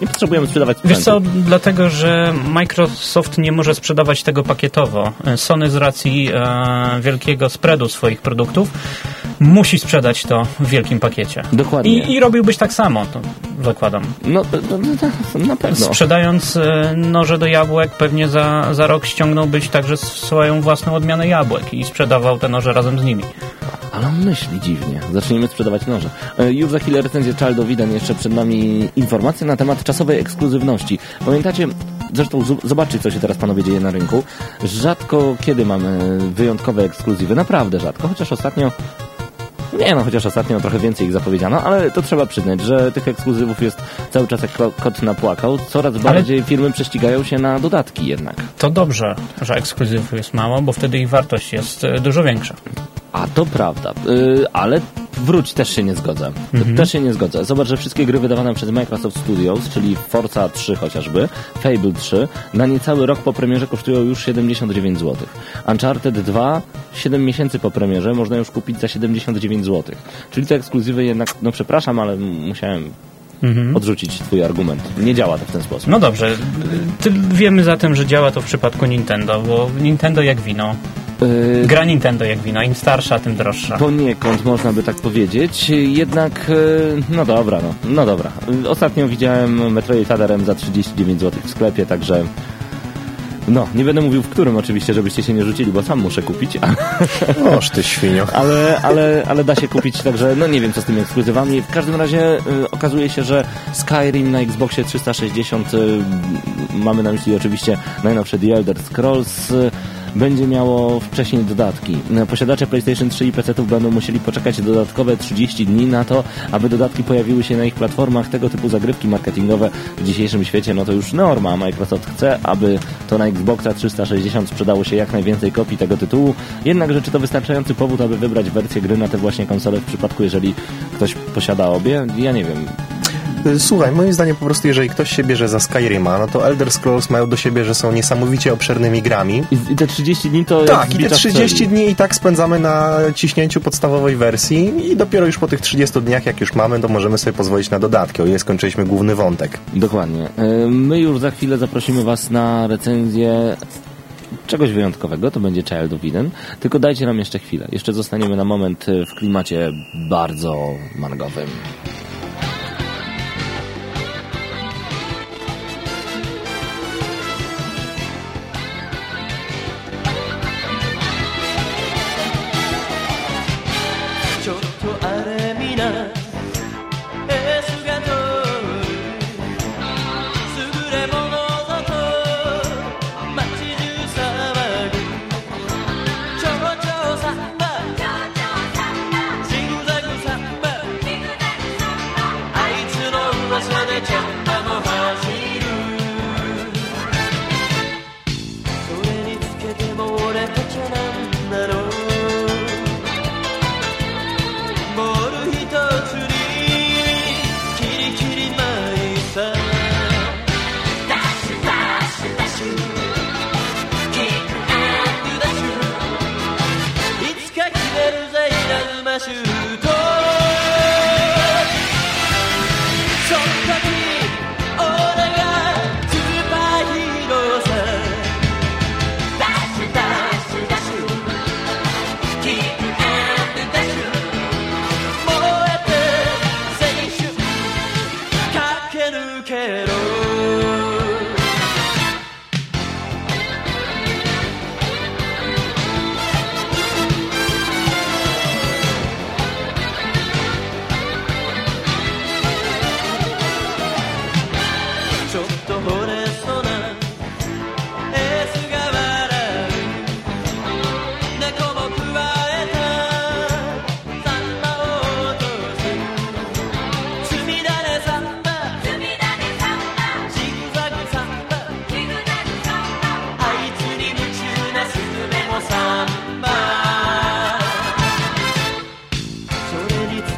nie potrzebujemy sprzedawać. Wiesz co, dlatego, że Microsoft nie może sprzedawać tego pakietowo. Sony z racji wielkiego spreadu swoich produktów musi sprzedać to w wielkim pakiecie. Dokładnie. I robiłbyś tak samo, to zakładam. No, na pewno. Sprzedając noże do jabłek, pewnie za rok ściągnąłbyś także swoją własną odmianę jabłek i sprzedawał te noże razem z nimi. Ale on myśli dziwnie. Zacznijmy sprzedawać noże. Już za chwilę recenzję Child of Eden, jeszcze przed nami informacje na temat czasowej ekskluzywności. Pamiętacie, zresztą zobaczcie, co się teraz panowie dzieje na rynku. Rzadko kiedy mamy wyjątkowe ekskluzywy. Naprawdę rzadko, chociaż ostatnio... Nie no, chociaż ostatnio trochę więcej ich zapowiedziano, ale to trzeba przyznać, że tych ekskluzywów jest cały czas jak kot napłakał. Coraz bardziej firmy prześcigają się na dodatki jednak. To dobrze, że ekskluzywów jest mało, bo wtedy ich wartość jest dużo większa. A to prawda, ale też się nie zgodzę. Też się nie zgodzę. Zobacz, że wszystkie gry wydawane przez Microsoft Studios, czyli Forza 3 chociażby, Fable 3, na niecały rok po premierze kosztują już 79 zł. Uncharted 2, 7 miesięcy po premierze, można już kupić za 79 zł. Czyli te ekskluzywy jednak, no przepraszam, ale musiałem... odrzucić twój argument. Nie działa to w ten sposób. No dobrze. Wiemy zatem, że działa to w przypadku Nintendo, bo Nintendo jak wino. Gra Nintendo jak wino. Im starsza, tym droższa. Poniekąd można by tak powiedzieć. Jednak, no dobra. Ostatnio widziałem Metroid Aderem za 39 zł w sklepie, także... No, nie będę mówił w którym oczywiście, żebyście się nie rzucili, bo sam muszę kupić. Oż ty świnio. Ale da się kupić, także no nie wiem co z tymi ekskluzywami. W każdym razie okazuje się, że Skyrim na Xboxie 360, mamy na myśli oczywiście najnowsze The Elder Scrolls, będzie miało wcześniej dodatki. Posiadacze PlayStation 3 i PC-ów będą musieli poczekać dodatkowe 30 dni na to, aby dodatki pojawiły się na ich platformach. Tego typu zagrywki marketingowe w dzisiejszym świecie, no to już norma. Microsoft chce, aby to na Xboxa 360 sprzedało się jak najwięcej kopii tego tytułu. Jednakże czy to wystarczający powód, aby wybrać wersję gry na te właśnie konsole w przypadku, jeżeli ktoś posiada obie? Ja nie wiem. Słuchaj, moim zdaniem po prostu, jeżeli ktoś się bierze za Skyrima, no to Elder Scrolls mają do siebie, że są niesamowicie obszernymi grami. I te 30 dni to... Tak, i te 30 dni i tak spędzamy na ciśnięciu podstawowej wersji i dopiero już po tych 30 dniach, jak już mamy, to możemy sobie pozwolić na dodatki, o ile skończyliśmy główny wątek. Dokładnie. My już za chwilę zaprosimy was na recenzję... czegoś wyjątkowego, to będzie Child of Eden, tylko dajcie nam jeszcze chwilę. Jeszcze zostaniemy na moment w klimacie bardzo mangowym.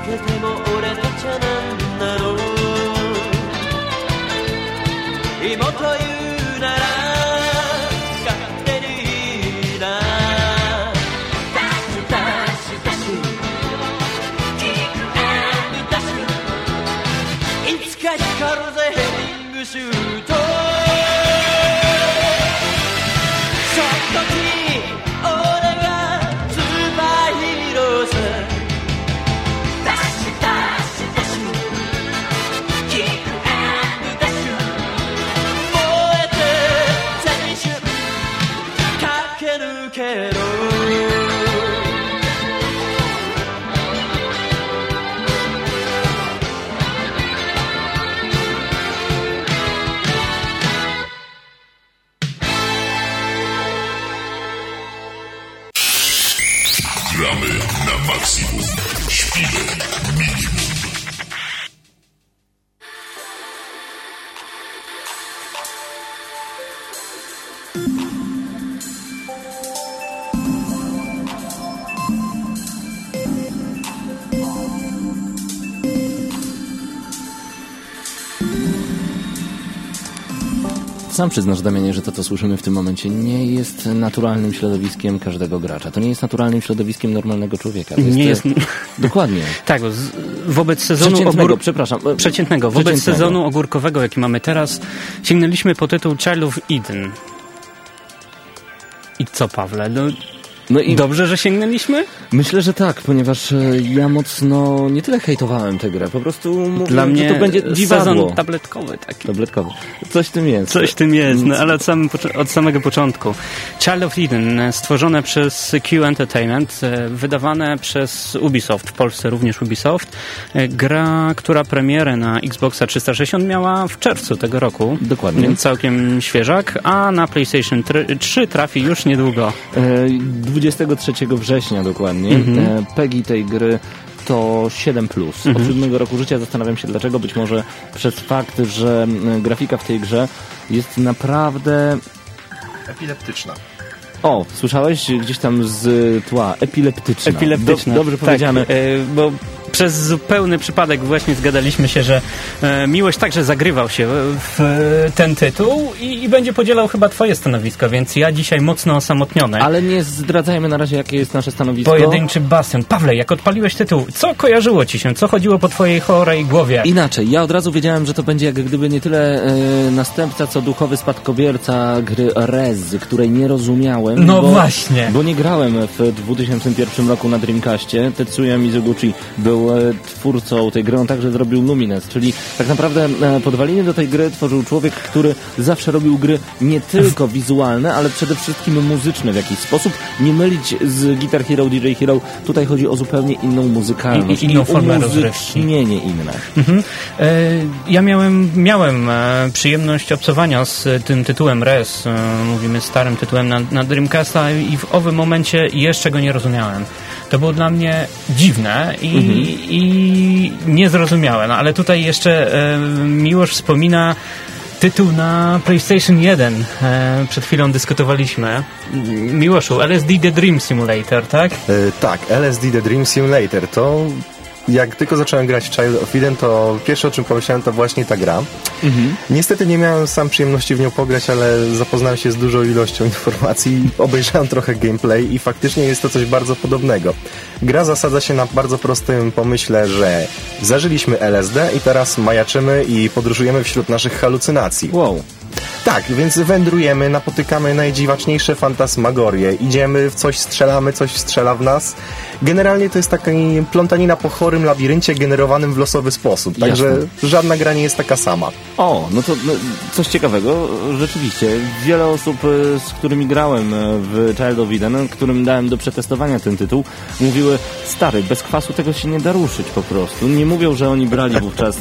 그렇게 뭐 오래 쫓아난 나로 이 모터유 나라 Sam przyznasz, Damianie, że to, co słyszymy w tym momencie, nie jest naturalnym środowiskiem każdego gracza. To nie jest naturalnym środowiskiem normalnego człowieka. Nie jest... Dokładnie. Tak, wobec sezonu przeciętnego. Wobec sezonu ogórkowego, jaki mamy teraz, sięgnęliśmy po tytuł Child of Eden. I co, Pawle? No i dobrze, że sięgnęliśmy? Myślę, że tak, ponieważ ja mocno nie tyle hejtowałem tę grę, po prostu mówiłem, że to będzie dziwadło. Sezon tabletkowy taki. Tabletkowy. Coś w tym jest, no, ale od samego początku. Child of Eden, stworzone przez Q Entertainment, wydawane przez Ubisoft, w Polsce również Ubisoft. Gra, która premierę na Xboxa 360 miała w czerwcu tego roku. Dokładnie. Więc całkiem świeżak, a na PlayStation 3 trafi już niedługo. 23 września dokładnie. PEGI tej gry to 7+. Od 7 roku życia zastanawiam się dlaczego. Być może przez fakt, że grafika w tej grze jest naprawdę epileptyczna. O, słyszałeś gdzieś tam z tła, epileptyczna. Epileptyczna. Dobrze tak, powiedziane. Bo przez zupełny przypadek właśnie zgadaliśmy się, że Miłość także zagrywał się w ten tytuł i będzie podzielał chyba twoje stanowisko, więc ja dzisiaj mocno osamotniony. Ale nie zdradzajmy na razie, jakie jest nasze stanowisko. Pojedynczy bastion. Pawle, jak odpaliłeś tytuł, co kojarzyło ci się? Co chodziło po twojej chorej głowie? Inaczej, ja od razu wiedziałem, że to będzie jak gdyby nie tyle następca, co duchowy spadkobierca gry Rez, której nie rozumiałem. No bo, właśnie. Bo nie grałem w 2001 roku na Dreamcastie. Tetsuya Mizuguchi był twórcą tej gry, on także zrobił Lumines, czyli tak naprawdę podwaliny do tej gry tworzył człowiek, który zawsze robił gry nie tylko wizualne, ale przede wszystkim muzyczne w jakiś sposób. Nie mylić z Guitar Hero, DJ Hero, tutaj chodzi o zupełnie inną muzykalność. I inną formę rozrywki. Nie inne. Ja miałem przyjemność obcowania z tym tytułem Rez, mówimy starym tytułem na Dreamcasta i w owym momencie jeszcze go nie rozumiałem. To było dla mnie dziwne i niezrozumiałe. No, ale tutaj jeszcze Miłosz wspomina tytuł na PlayStation 1. Przed chwilą dyskutowaliśmy. Miłoszu, LSD The Dream Simulator, tak? Tak, LSD The Dream Simulator. To jak tylko zacząłem grać w Child of Eden, to pierwsze, o czym pomyślałem, to właśnie ta gra. Niestety nie miałem sam przyjemności w nią pograć, ale zapoznałem się z dużą ilością informacji, obejrzałem trochę gameplay i faktycznie jest to coś bardzo podobnego. Gra zasadza się na bardzo prostym pomyśle, że zażyliśmy LSD i teraz majaczymy i podróżujemy wśród naszych halucynacji. Wow. Tak, więc wędrujemy, napotykamy najdziwaczniejsze fantasmagorie, idziemy, w coś strzelamy, coś strzela w nas. Generalnie to jest taka plątanina po chorym labiryncie generowanym w losowy sposób, także żadna gra nie jest taka sama. O, no to coś ciekawego, rzeczywiście. Wiele osób, z którymi grałem w Child of Eden, którym dałem do przetestowania ten tytuł, mówiły, stary, bez kwasu tego się nie da ruszyć po prostu. Nie mówią, że oni brali wówczas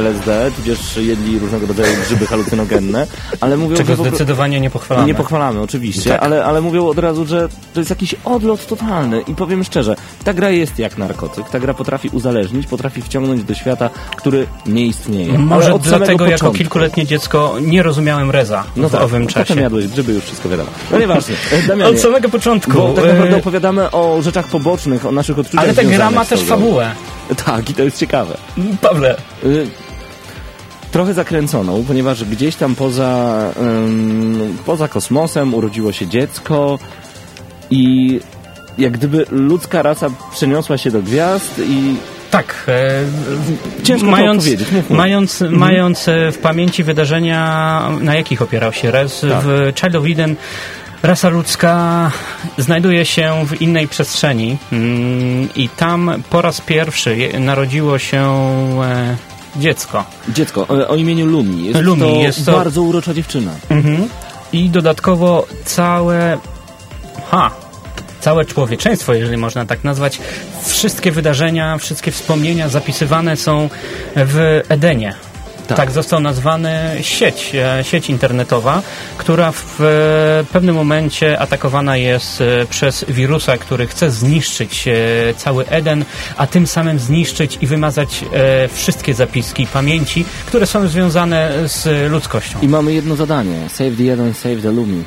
LSD, tudzież jedli różnego rodzaju grzyby halucynogenne, ale mówią, czego że zdecydowanie nie pochwalamy. Nie pochwalamy, oczywiście, tak. ale mówią od razu, że to jest jakiś odlot totalny i powiem szczerze, ta gra jest jak narkotyk, ta gra potrafi uzależnić, potrafi wciągnąć do świata, który nie istnieje. Może od dlatego jako kilkuletnie dziecko nie rozumiałem Reza w owym czasie. Potem jadłeś grzyby, już wszystko wiadomo. No nieważne. Damianie, od samego początku. Bo tak naprawdę opowiadamy o rzeczach pobocznych, o naszych odczuciach. Ale ta gra ma też fabułę. Tak, i to jest ciekawe. Pawle. Trochę zakręconą, ponieważ gdzieś tam poza kosmosem urodziło się dziecko i jak gdyby ludzka rasa przeniosła się do gwiazd i... Tak. Mając w pamięci wydarzenia, na jakich opierał się Rez, tak. W Child of Eden rasa ludzka znajduje się w innej przestrzeni i tam po raz pierwszy narodziło się... Dziecko o imieniu Lumi. Jest to bardzo urocza dziewczyna. Mhm. I dodatkowo całe człowieczeństwo, jeżeli można tak nazwać, wszystkie wydarzenia, wszystkie wspomnienia zapisywane są w Edenie. Tak został nazwany sieć internetowa, która w pewnym momencie atakowana jest przez wirusa, który chce zniszczyć cały Eden, a tym samym zniszczyć i wymazać wszystkie zapiski pamięci, które są związane z ludzkością. I mamy jedno zadanie. Save the Eden, save the Lumi.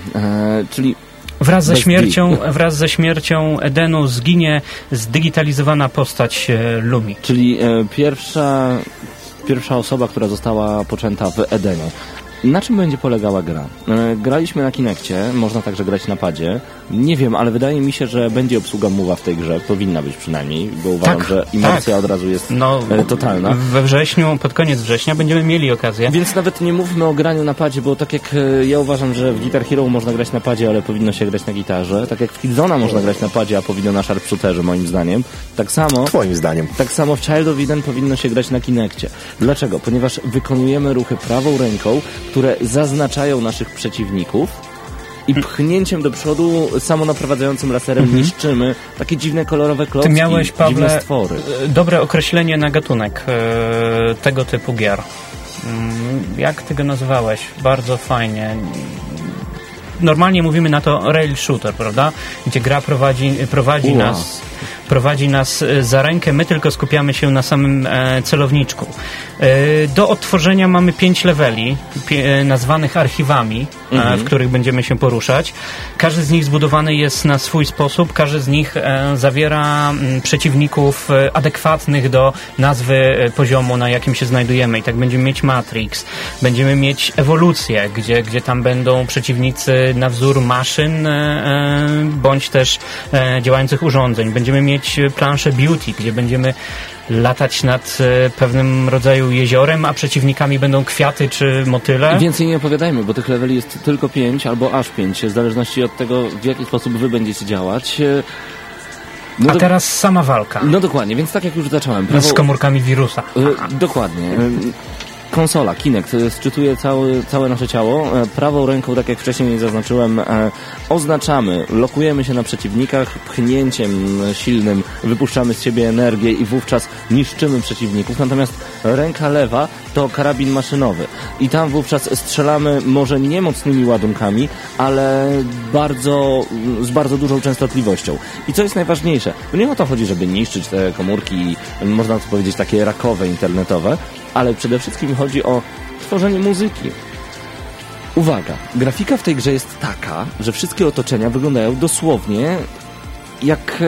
Czyli... Wraz ze śmiercią Edenu zginie zdigitalizowana postać Lumi. Czyli pierwsza osoba, która została poczęta w Edenie. Na czym będzie polegała gra? Graliśmy na Kinekcie, można także grać na padzie. Nie wiem, ale wydaje mi się, że będzie obsługa move'a w tej grze. Powinna być przynajmniej, bo uważam, że imersja od razu jest totalna. Pod koniec września będziemy mieli okazję. Więc nawet nie mówmy o graniu na padzie, bo tak jak ja uważam, że w Guitar Hero można grać na padzie, ale powinno się grać na gitarze. Tak jak w Vidzona można grać na padzie, a powinno na sharpshooterze, moim zdaniem. Tak samo... Twoim zdaniem. Tak samo w Child of Eden powinno się grać na Kinekcie. Dlaczego? Ponieważ wykonujemy ruchy prawą ręką, które zaznaczają naszych przeciwników i pchnięciem do przodu samonaprowadzającym laserem niszczymy takie dziwne kolorowe klocki, Ty miałeś, Pawle, dziwne stwory. Dobre określenie na gatunek tego typu gier. Jak ty go nazwałeś? Bardzo fajnie. Normalnie mówimy na to rail shooter, prawda? Gdzie gra prowadzi nas za rękę, my tylko skupiamy się na samym celowniczku. Do odtworzenia mamy 5 leveli, nazwanych archiwami, w których będziemy się poruszać. Każdy z nich zbudowany jest na swój sposób, każdy z nich zawiera przeciwników adekwatnych do nazwy poziomu, na jakim się znajdujemy. I tak będziemy mieć Matrix, będziemy mieć ewolucję, gdzie tam będą przeciwnicy na wzór maszyn bądź też działających urządzeń. Będziemy mieć planszę beauty, gdzie będziemy latać nad pewnym rodzaju jeziorem, a przeciwnikami będą kwiaty czy motyle. Więcej nie opowiadajmy, bo tych leveli jest tylko 5 albo aż 5, w zależności od tego, w jaki sposób wy będziecie działać. A teraz sama walka. No dokładnie, więc tak jak już zacząłem. Z komórkami wirusa. Dokładnie. Konsola, Kinect, sczytuje całe nasze ciało. Prawą ręką, tak jak wcześniej zaznaczyłem, oznaczamy, lokujemy się na przeciwnikach, pchnięciem silnym wypuszczamy z siebie energię i wówczas niszczymy przeciwników. Natomiast ręka lewa to karabin maszynowy i tam wówczas strzelamy może nie mocnymi ładunkami, ale z bardzo dużą częstotliwością. I co jest najważniejsze, nie o to chodzi, żeby niszczyć te komórki, można to powiedzieć, takie rakowe internetowe, ale przede wszystkim chodzi o tworzenie muzyki. Uwaga, grafika w tej grze jest taka, że wszystkie otoczenia wyglądają dosłownie jak...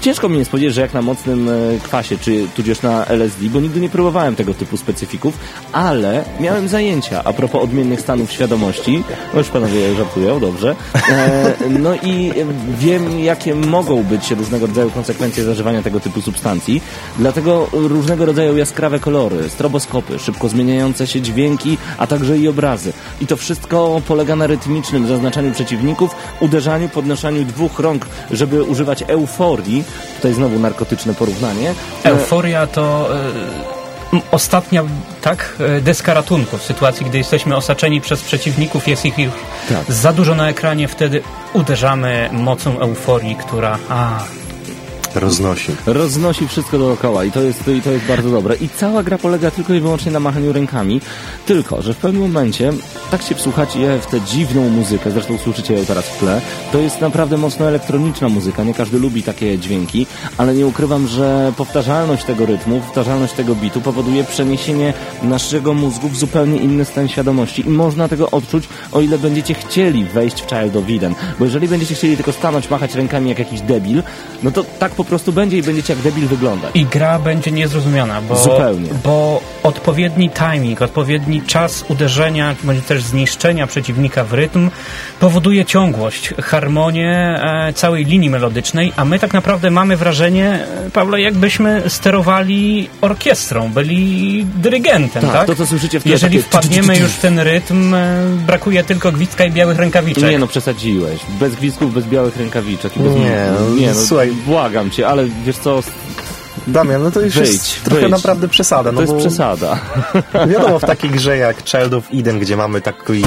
Ciężko mi jest powiedzieć, że jak na mocnym kwasie, czy tudzież na LSD, bo nigdy nie próbowałem tego typu specyfików, ale miałem zajęcia a propos odmiennych stanów świadomości. No już panowie żartują, dobrze. No i wiem, jakie mogą być różnego rodzaju konsekwencje zażywania tego typu substancji. Dlatego różnego rodzaju jaskrawe kolory, stroboskopy, szybko zmieniające się dźwięki, a także i obrazy. I to wszystko polega na rytmicznym zaznaczaniu przeciwników, uderzaniu, podnoszeniu dwóch rąk, żeby używać euforii. Tutaj znowu narkotyczne porównanie. Euforia to ostatnia deska ratunku. W sytuacji, gdy jesteśmy osaczeni przez przeciwników, jest ich już za dużo na ekranie, wtedy uderzamy mocą euforii, która... Roznosi wszystko dookoła i to jest bardzo dobre. I cała gra polega tylko i wyłącznie na machaniu rękami, tylko że w pewnym momencie tak się wsłuchacie w tę dziwną muzykę, zresztą słyszycie ją teraz w tle, to jest naprawdę mocno elektroniczna muzyka, nie każdy lubi takie dźwięki, ale nie ukrywam, że powtarzalność tego rytmu, powtarzalność tego bitu powoduje przeniesienie naszego mózgu w zupełnie inny stan świadomości i można tego odczuć, o ile będziecie chcieli wejść w Child of Eden, bo jeżeli będziecie chcieli tylko stanąć, machać rękami jak jakiś debil, no to tak po po prostu będzie i będziecie jak debil wyglądać. I gra będzie niezrozumiana, bo odpowiedni timing, odpowiedni czas uderzenia, będzie też zniszczenia przeciwnika w rytm, powoduje ciągłość, harmonię całej linii melodycznej, a my tak naprawdę mamy wrażenie, Pawle, jakbyśmy sterowali orkiestrą, byli dyrygentem, tak? To, co słyszycie w tle, jeżeli wpadniemy już w ten rytm, brakuje tylko gwizdka i białych rękawiczek. Nie no, przesadziłeś. Bez gwizdków, bez białych rękawiczek. Nie, słuchaj, błagam cię, ale wiesz co... Damian, no to już jest trochę naprawdę przesada. No to jest przesada. Wiadomo, w takiej grze jak Child of Eden, gdzie mamy taki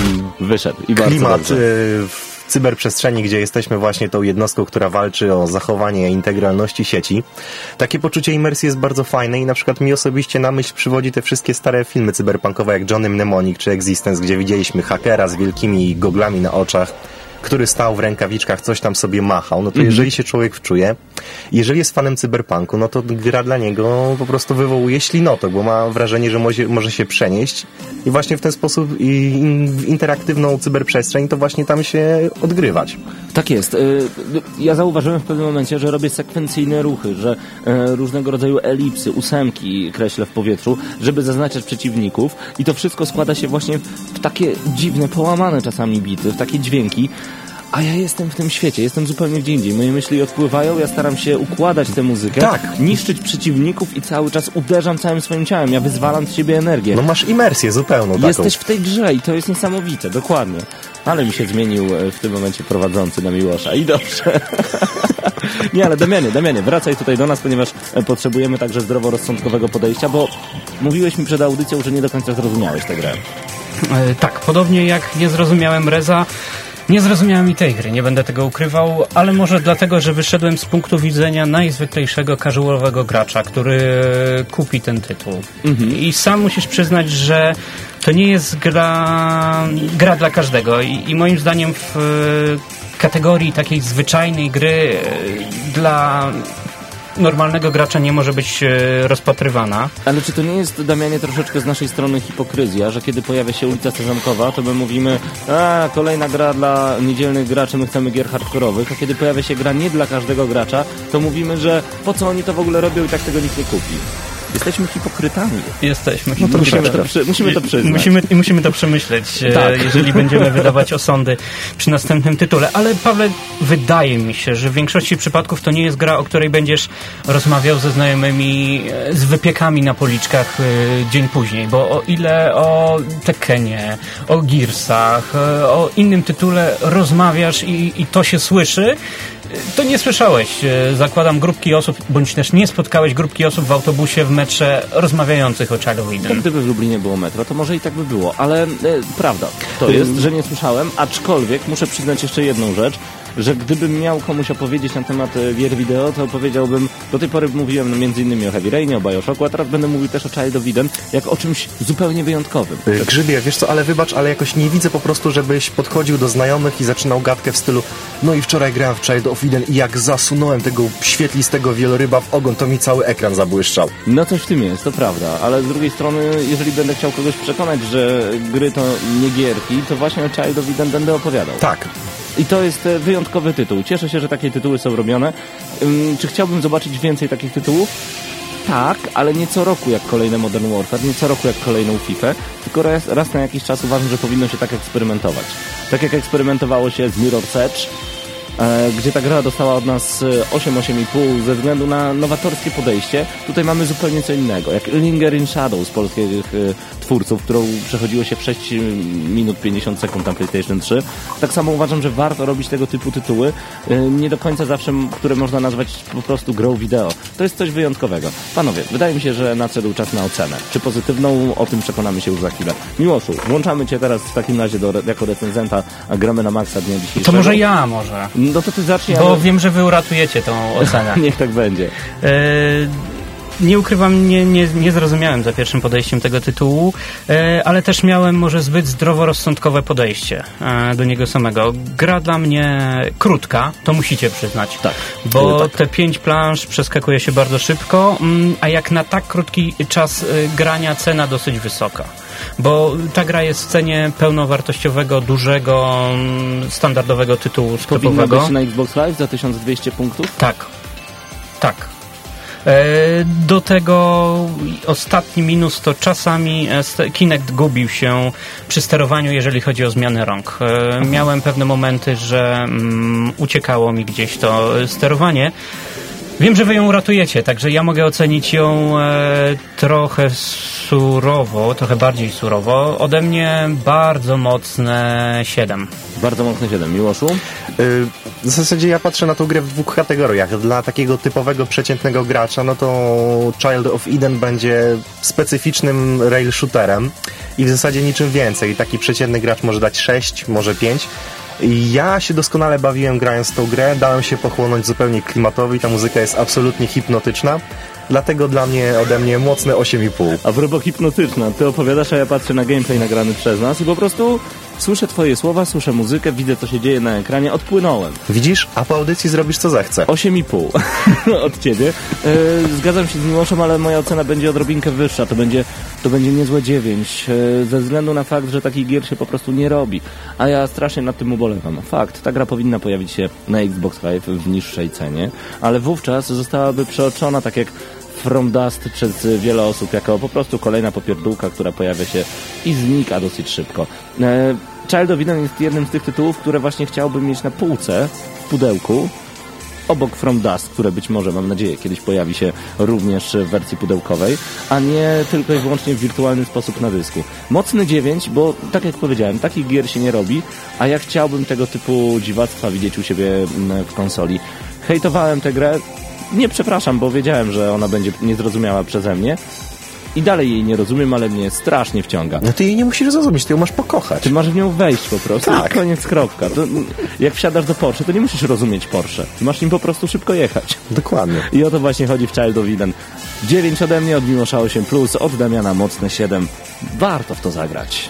klimat w cyberprzestrzeni, gdzie jesteśmy właśnie tą jednostką, która walczy o zachowanie integralności sieci. Takie poczucie imersji jest bardzo fajne i na przykład mi osobiście na myśl przywodzi te wszystkie stare filmy cyberpunkowe jak Johnny Mnemonic czy Existence, gdzie widzieliśmy hakera z wielkimi goglami na oczach, który stał w rękawiczkach, coś tam sobie machał, no to jeżeli się człowiek wczuje, jeżeli jest fanem cyberpunku, no to gra dla niego po prostu wywołuje ślinotok, bo ma wrażenie, że może się przenieść i właśnie w ten sposób w interaktywną cyberprzestrzeń to właśnie tam się odgrywać. Tak jest. Ja zauważyłem w pewnym momencie, że robię sekwencyjne ruchy, że różnego rodzaju elipsy, ósemki kreślę w powietrzu, żeby zaznaczać przeciwników i to wszystko składa się właśnie w takie dziwne, połamane czasami bity, w takie dźwięki. A ja jestem w tym świecie, jestem zupełnie gdzie indziej. Moje myśli odpływają, ja staram się układać tę muzykę, niszczyć przeciwników i cały czas uderzam całym swoim ciałem. Ja wyzwalam z siebie energię. No masz imersję zupełną taką. Jesteś w tej grze i to jest niesamowite, dokładnie. Ale mi się zmienił w tym momencie prowadzący na Miłosza i dobrze. Nie, ale Damianie, wracaj tutaj do nas, ponieważ potrzebujemy także zdroworozsądkowego podejścia, bo mówiłeś mi przed audycją, że nie do końca zrozumiałeś tę grę. Tak, podobnie jak nie zrozumiałem Reza, nie zrozumiałem i tej gry, nie będę tego ukrywał, ale może dlatego, że wyszedłem z punktu widzenia najzwyklejszego casualowego gracza, który kupi ten tytuł. I sam musisz przyznać, że to nie jest gra dla każdego i moim zdaniem w kategorii takiej zwyczajnej gry dla normalnego gracza nie może być rozpatrywana. Ale czy to nie jest, Damianie, troszeczkę z naszej strony hipokryzja, że kiedy pojawia się ulica Sezamkowa, to my mówimy, kolejna gra dla niedzielnych graczy, my chcemy gier hardkorowych, a kiedy pojawia się gra nie dla każdego gracza, to mówimy, że po co oni to w ogóle robią i tak tego nikt nie kupi. Jesteśmy hipokrytami. Musimy to przemyśleć, jeżeli będziemy wydawać osądy przy następnym tytule. Ale Pawle, wydaje mi się, że w większości przypadków to nie jest gra, o której będziesz rozmawiał ze znajomymi z wypiekami na policzkach dzień później, bo o ile o Tekkenie, o Gearsach, o innym tytule rozmawiasz i to się słyszy, to nie słyszałeś, zakładam, grupki osób, bądź też nie spotkałeś grupki osób w autobusie, w metrze rozmawiających o Child of Eden. Tak, gdyby w Lublinie było metro, to może i tak by było, ale prawda to jest, że nie słyszałem, aczkolwiek muszę przyznać jeszcze jedną rzecz, że gdybym miał komuś opowiedzieć na temat gier wideo, to powiedziałbym, do tej pory mówiłem m.in. o Heavy Rainie, o Bioshocku, a teraz będę mówił też o Child of Eden, jak o czymś zupełnie wyjątkowym. Grzybie, wiesz co, ale wybacz, ale jakoś nie widzę po prostu, żebyś podchodził do znajomych i zaczynał gadkę w stylu, no i wczoraj grałem w Child of Eden i jak zasunąłem tego świetlistego wieloryba w ogon, to mi cały ekran zabłyszczał. No coś w tym jest, to prawda, ale z drugiej strony, jeżeli będę chciał kogoś przekonać, że gry to nie gierki, to właśnie o Child of Eden będę opowiadał. Tak. I to jest wyjątkowy tytuł. Cieszę się, że takie tytuły są robione. Czy chciałbym zobaczyć więcej takich tytułów? Tak, ale nie co roku jak kolejne Modern Warfare, nie co roku jak kolejną FIFA, tylko raz na jakiś czas uważam, że powinno się tak eksperymentować. Tak jak eksperymentowało się z Mirror's Edge, gdzie ta gra dostała od nas 8,5 ze względu na nowatorskie podejście. Tutaj mamy zupełnie co innego, jak Lingering Shadows polskich twórców, którą przechodziło się w 6 minut 50 sekund na PlayStation 3. Tak samo uważam, że warto robić tego typu tytuły, nie do końca zawsze, które można nazwać po prostu grą wideo. To jest coś wyjątkowego. Panowie, wydaje mi się, że nadszedł czas na ocenę. Czy pozytywną? O tym przekonamy się już za chwilę. Miłoszu, włączamy cię teraz w takim razie jako recenzenta, a gramy na maksa dnia dzisiejszego. To może ja, może. No to ty zacznij, bo ale... wiem, że wy uratujecie tą ocenę. Niech tak będzie. Nie ukrywam, nie zrozumiałem za pierwszym podejściem tego tytułu, ale też miałem może zbyt zdroworozsądkowe podejście do niego samego. Gra dla mnie krótka, to musicie przyznać, tak, bo te 5 planż przeskakuje się bardzo szybko, a jak na tak krótki czas grania cena dosyć wysoka. Bo ta gra jest w cenie pełnowartościowego, dużego, standardowego tytułu sklepowego. Powinna być na Xbox Live za 1200 punktów? Tak. Tak. Do tego ostatni minus to czasami Kinect gubił się przy sterowaniu, jeżeli chodzi o zmianę rąk. Miałem pewne momenty, że uciekało mi gdzieś to sterowanie. Wiem, że wy ją ratujecie, także ja mogę ocenić ją trochę surowo, trochę bardziej surowo. Ode mnie bardzo mocne 7. Bardzo mocne 7. Miłoszu? W zasadzie ja patrzę na tą grę w dwóch kategoriach. Dla takiego typowego, przeciętnego gracza, no to Child of Eden będzie specyficznym rail shooterem i w zasadzie niczym więcej. Taki przeciętny gracz może dać 6, może 5. Ja się doskonale bawiłem grając tą grę, dałem się pochłonąć zupełnie klimatowi, ta muzyka jest absolutnie hipnotyczna, dlatego dla mnie, ode mnie mocne 8,5. A propos hipnotyczna, ty opowiadasz, a ja patrzę na gameplay nagrany przez nas i po prostu słyszę twoje słowa, słyszę muzykę, widzę co się dzieje na ekranie, odpłynąłem. Widzisz? A po audycji zrobisz co zechcę. 8,5 od ciebie. Zgadzam się z Miłoszem, ale moja ocena będzie odrobinkę wyższa, to będzie niezłe 9, ze względu na fakt, że takich gier się po prostu nie robi, a ja strasznie nad tym ubolewam. Fakt, ta gra powinna pojawić się na Xbox Live w niższej cenie, ale wówczas zostałaby przeoczona, tak jak From Dust, przez wiele osób jako po prostu kolejna popierdółka, która pojawia się i znika dosyć szybko. Child of Eden jest jednym z tych tytułów, które właśnie chciałbym mieć na półce, w pudełku, obok From Dust, które być może, mam nadzieję, kiedyś pojawi się również w wersji pudełkowej, a nie tylko i wyłącznie w wirtualny sposób na dysku. Mocny 9, bo tak jak powiedziałem, takich gier się nie robi, a ja chciałbym tego typu dziwactwa widzieć u siebie w konsoli. Hejtowałem tę grę, nie przepraszam, bo wiedziałem, że ona będzie niezrozumiała przeze mnie i dalej jej nie rozumiem, ale mnie strasznie wciąga. No ty jej nie musisz zrozumieć, ty ją masz pokochać. Ty masz w nią wejść po prostu. Tak. Koniec, kropka. To, jak wsiadasz do Porsche, to nie musisz rozumieć Porsche. Ty masz nim po prostu szybko jechać. Dokładnie. I o to właśnie chodzi w Child of Eden. 9 ode mnie, od Miłosza 8+, od Damiana mocne 7. Warto w to zagrać.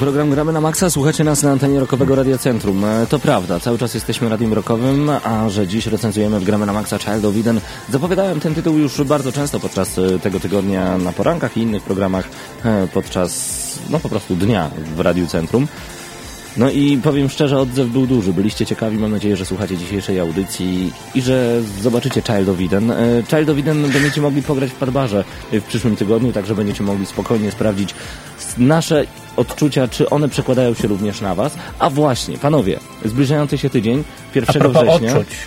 Program Gramy na Maksa, słuchacie nas na antenie Rockowego Radiocentrum. To prawda, cały czas jesteśmy radiem rockowym, a że dziś recenzujemy w Gramy na Maksa Child of Eden. Zapowiadałem ten tytuł już bardzo często podczas tego tygodnia na porankach i innych programach podczas, no po prostu dnia w Radiu Centrum. No i powiem szczerze, odzew był duży. Byliście ciekawi, mam nadzieję, że słuchacie dzisiejszej audycji i że zobaczycie Child of Eden. Child of Eden będziecie mogli pograć w padbarze w przyszłym tygodniu, także będziecie mogli spokojnie sprawdzić nasze odczucia, czy one przekładają się również na was. A właśnie, panowie, zbliżający się tydzień, 1 września...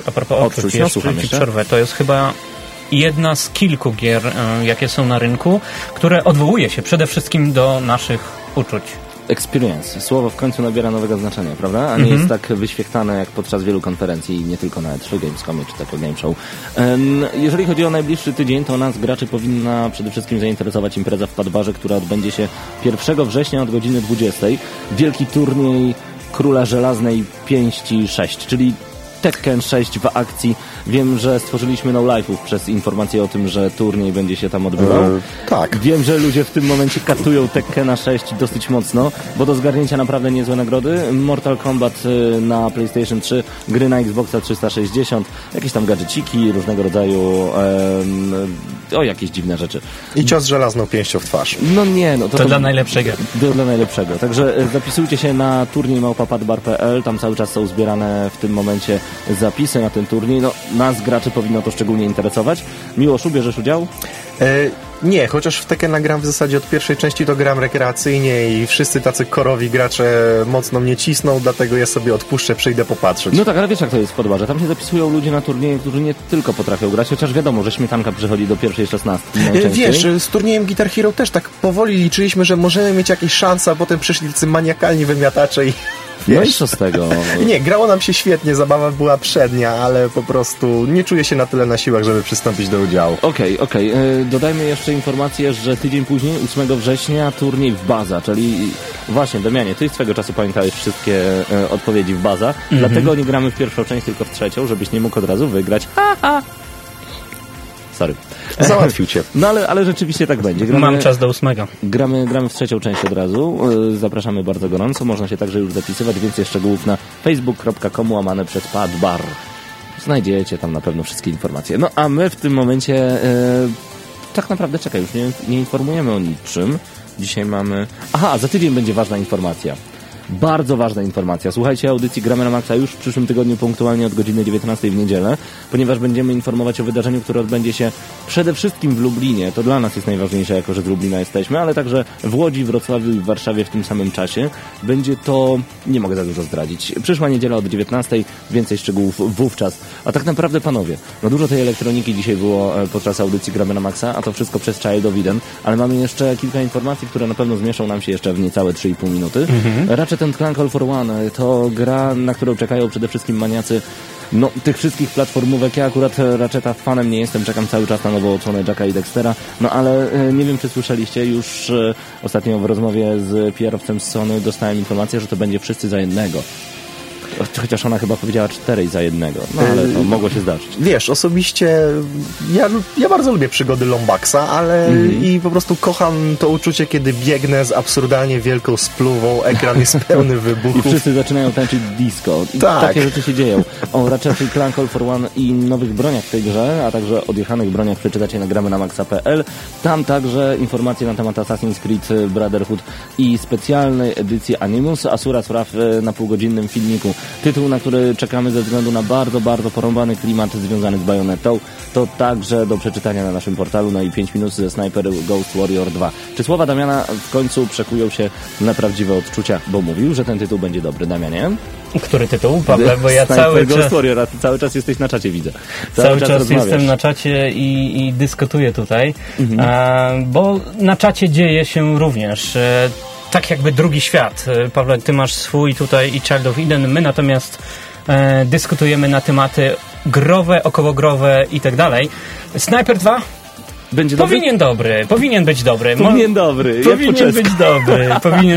A propos odczuć, ja słucham jeszcze. Przerwę, to jest chyba jedna z kilku gier, jakie są na rynku, które odwołuje się przede wszystkim do naszych uczuć. Experience. Słowo w końcu nabiera nowego znaczenia, prawda? A nie jest tak wyświechtane jak podczas wielu konferencji, nie tylko na E3, Gamescomie czy Tokyo Game Show. Jeżeli chodzi o najbliższy tydzień, to nas, graczy, powinna przede wszystkim zainteresować impreza w Padbarze, która odbędzie się 1 września od godziny 20. Wielki turniej Króla Żelaznej Pięści 6, czyli Tekken 6 w akcji. Wiem, że stworzyliśmy no life'ów przez informację o tym, że turniej będzie się tam odbywał. Tak. Wiem, że ludzie w tym momencie katują Tekkena 6 dosyć mocno, bo do zgarnięcia naprawdę niezłe nagrody. Mortal Kombat na PlayStation 3, gry na Xboxa 360, jakieś tam gadżeciki różnego rodzaju, jakieś dziwne rzeczy. I cios żelazną pięścią w twarz. No nie, no to dla najlepszego. To dla najlepszego. Także zapisujcie się na turniej małpa.padbar.pl, tam cały czas są zbierane w tym momencie zapisy na ten turniej. No, nas, graczy, powinno to szczególnie interesować. Miłoszu, bierzesz udział? Nie, chociaż w Tekkena gram w zasadzie od pierwszej części, to gram rekreacyjnie i wszyscy tacy korowi gracze mocno mnie cisną, dlatego ja sobie odpuszczę, przyjdę popatrzeć. No tak, ale wiesz jak to jest w Podwarze, tam się zapisują ludzie na turnieje, którzy nie tylko potrafią grać, chociaż wiadomo, że śmietanka przychodzi do pierwszej 16. Wiesz, z turniejem Guitar Hero też tak powoli liczyliśmy, że możemy mieć jakieś szanse, a potem przyszli tacy maniakalni wymiatacze i... No i co z tego? Nie, grało nam się świetnie, zabawa była przednia, ale po prostu nie czuję się na tyle na siłach, żeby przystąpić do udziału. Okej. Dodajmy jeszcze informację, że tydzień później, 8 września, turniej w Baza, czyli właśnie, Damianie, ty swego czasu pamiętałeś wszystkie odpowiedzi w Baza, dlatego nie gramy w pierwszą część, tylko w trzecią, żebyś nie mógł od razu wygrać. Sorry. Załatwił cię. No ale rzeczywiście tak będzie. Mam czas do 8. Gramy w trzecią część od razu. Zapraszamy bardzo gorąco. Można się także już zapisywać. Więcej szczegółów na facebook.com/padbar. Znajdziecie tam na pewno wszystkie informacje. No a my w tym momencie tak naprawdę, czekaj, już nie informujemy o niczym. Dzisiaj mamy... Aha, za tydzień będzie ważna informacja. Bardzo ważna informacja. Słuchajcie audycji Gramy na Maksa już w przyszłym tygodniu punktualnie od godziny 19 w niedzielę, ponieważ będziemy informować o wydarzeniu, które odbędzie się przede wszystkim w Lublinie. To dla nas jest najważniejsze, jako że z Lublina jesteśmy, ale także w Łodzi, Wrocławiu i w Warszawie w tym samym czasie. Będzie to... nie mogę za dużo zdradzić. Przyszła niedziela od 19, więcej szczegółów wówczas. A tak naprawdę, panowie, no dużo tej elektroniki dzisiaj było podczas audycji Gramy na Maksa, a to wszystko przez Child of Eden, ale mamy jeszcze kilka informacji, które na pewno zmieszczą nam się jeszcze w niecałe 3,5 minuty. Raczej ten Clank All for One to gra, na którą czekają przede wszystkim maniacy tych wszystkich platformówek. Ja akurat Ratcheta fanem nie jestem, czekam cały czas na nowo odsłonę Jacka i Dextera, no ale nie wiem, czy słyszeliście, już ostatnio w rozmowie z PR-owcem z Sony dostałem informację, że to będzie wszyscy za jednego. Chociaż ona chyba powiedziała 4 za 1, no ale to mogło się zdarzyć. Wiesz, osobiście ja bardzo lubię przygody Lombaxa, ale i po prostu kocham to uczucie, kiedy biegnę z absurdalnie wielką spluwą, ekran jest pełny wybuchów. I wszyscy zaczynają tańczyć disco. I tak. Takie rzeczy się dzieją. O Ratchet i Clank All for One i nowych broniach w tej grze, a także odjechanych broniach przeczytacie na gramy na maxa.pl. Tam także informacje na temat Assassin's Creed Brotherhood i specjalnej edycji Animus, Asura Spraw na półgodzinnym filmiku. Tytuł, na który czekamy ze względu na bardzo, bardzo porąbany klimat związany z Bajonetą, to także do przeczytania na naszym portalu, no i 5 minut ze Sniper Ghost Warrior 2. Czy słowa Damiana w końcu przekują się na prawdziwe odczucia, bo mówił, że ten tytuł będzie dobry, Damianie? Który tytuł, Pawle? Bo ja cały czas jesteś na czacie, widzę. Cały czas jestem na czacie i dyskutuję tutaj, bo na czacie dzieje się również... tak jakby drugi świat. Pawle, ty masz swój tutaj i Child of Eden, my natomiast dyskutujemy na tematy growe, okołogrowe i tak dalej. Sniper 2? Będzie powinien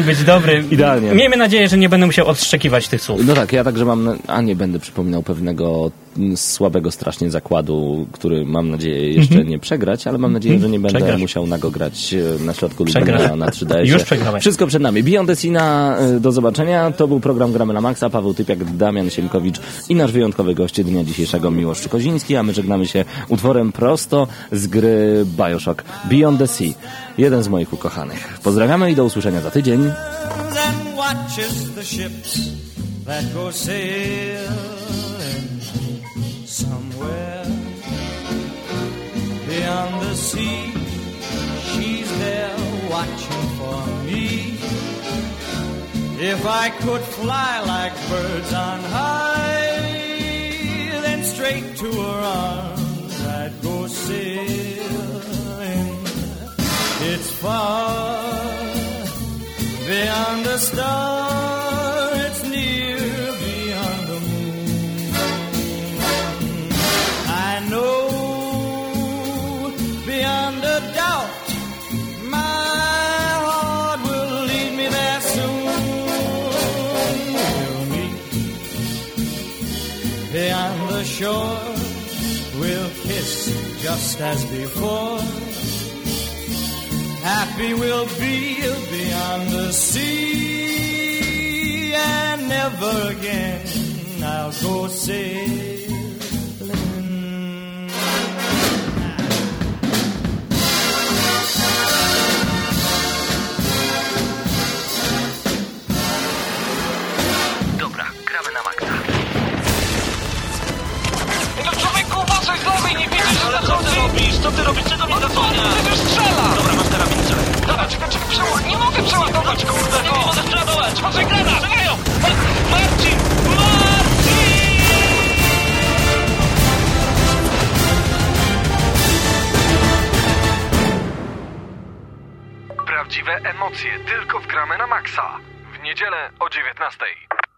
być dobry. Idealnie. Miejmy nadzieję, że nie będę musiał odszczekiwać tych słów. No tak, ja także mam, nie będę przypominał pewnego słabego strasznie zakładu, który mam nadzieję jeszcze nie przegrać, ale mam nadzieję, że nie będę musiał na go grać na środku lub na 3DS. Już przegrałem. Wszystko przed nami. Beyond the Sina, do zobaczenia. To był program Gramy na Maksa. Paweł Typiak, Damian Siemkowicz i nasz wyjątkowy gość dnia dzisiejszego Miłosz Koziński, a my żegnamy się utworem prosto z gry Bioshock, Beyond the Sea. Jeden z moich ukochanych. Pozdrawiamy i do usłyszenia za tydzień. If I could fly like birds on high, then straight to her arms I'd go sail. It's far beyond a star, it's near beyond the moon. I know beyond a doubt my heart will lead me there soon. We'll meet beyond the shore, we'll kiss just as before. Happy we'll be beyond the sea, and never again I'll go sailing. Dobra, gramy na maksa. To człowieku, bo coś z nami nie widzisz, co robisz? Co ty robisz? Czego mnie zasłania? Ty już strzela! Dobra, masz karabin, strzelaj. Dobra, czekaj, nie mogę przeładować, kurde, no! Nie mogę przeładować! Może grana! Strzelają! Marcin! Prawdziwe emocje tylko w Gramy na Maksa. W niedzielę o 19:00.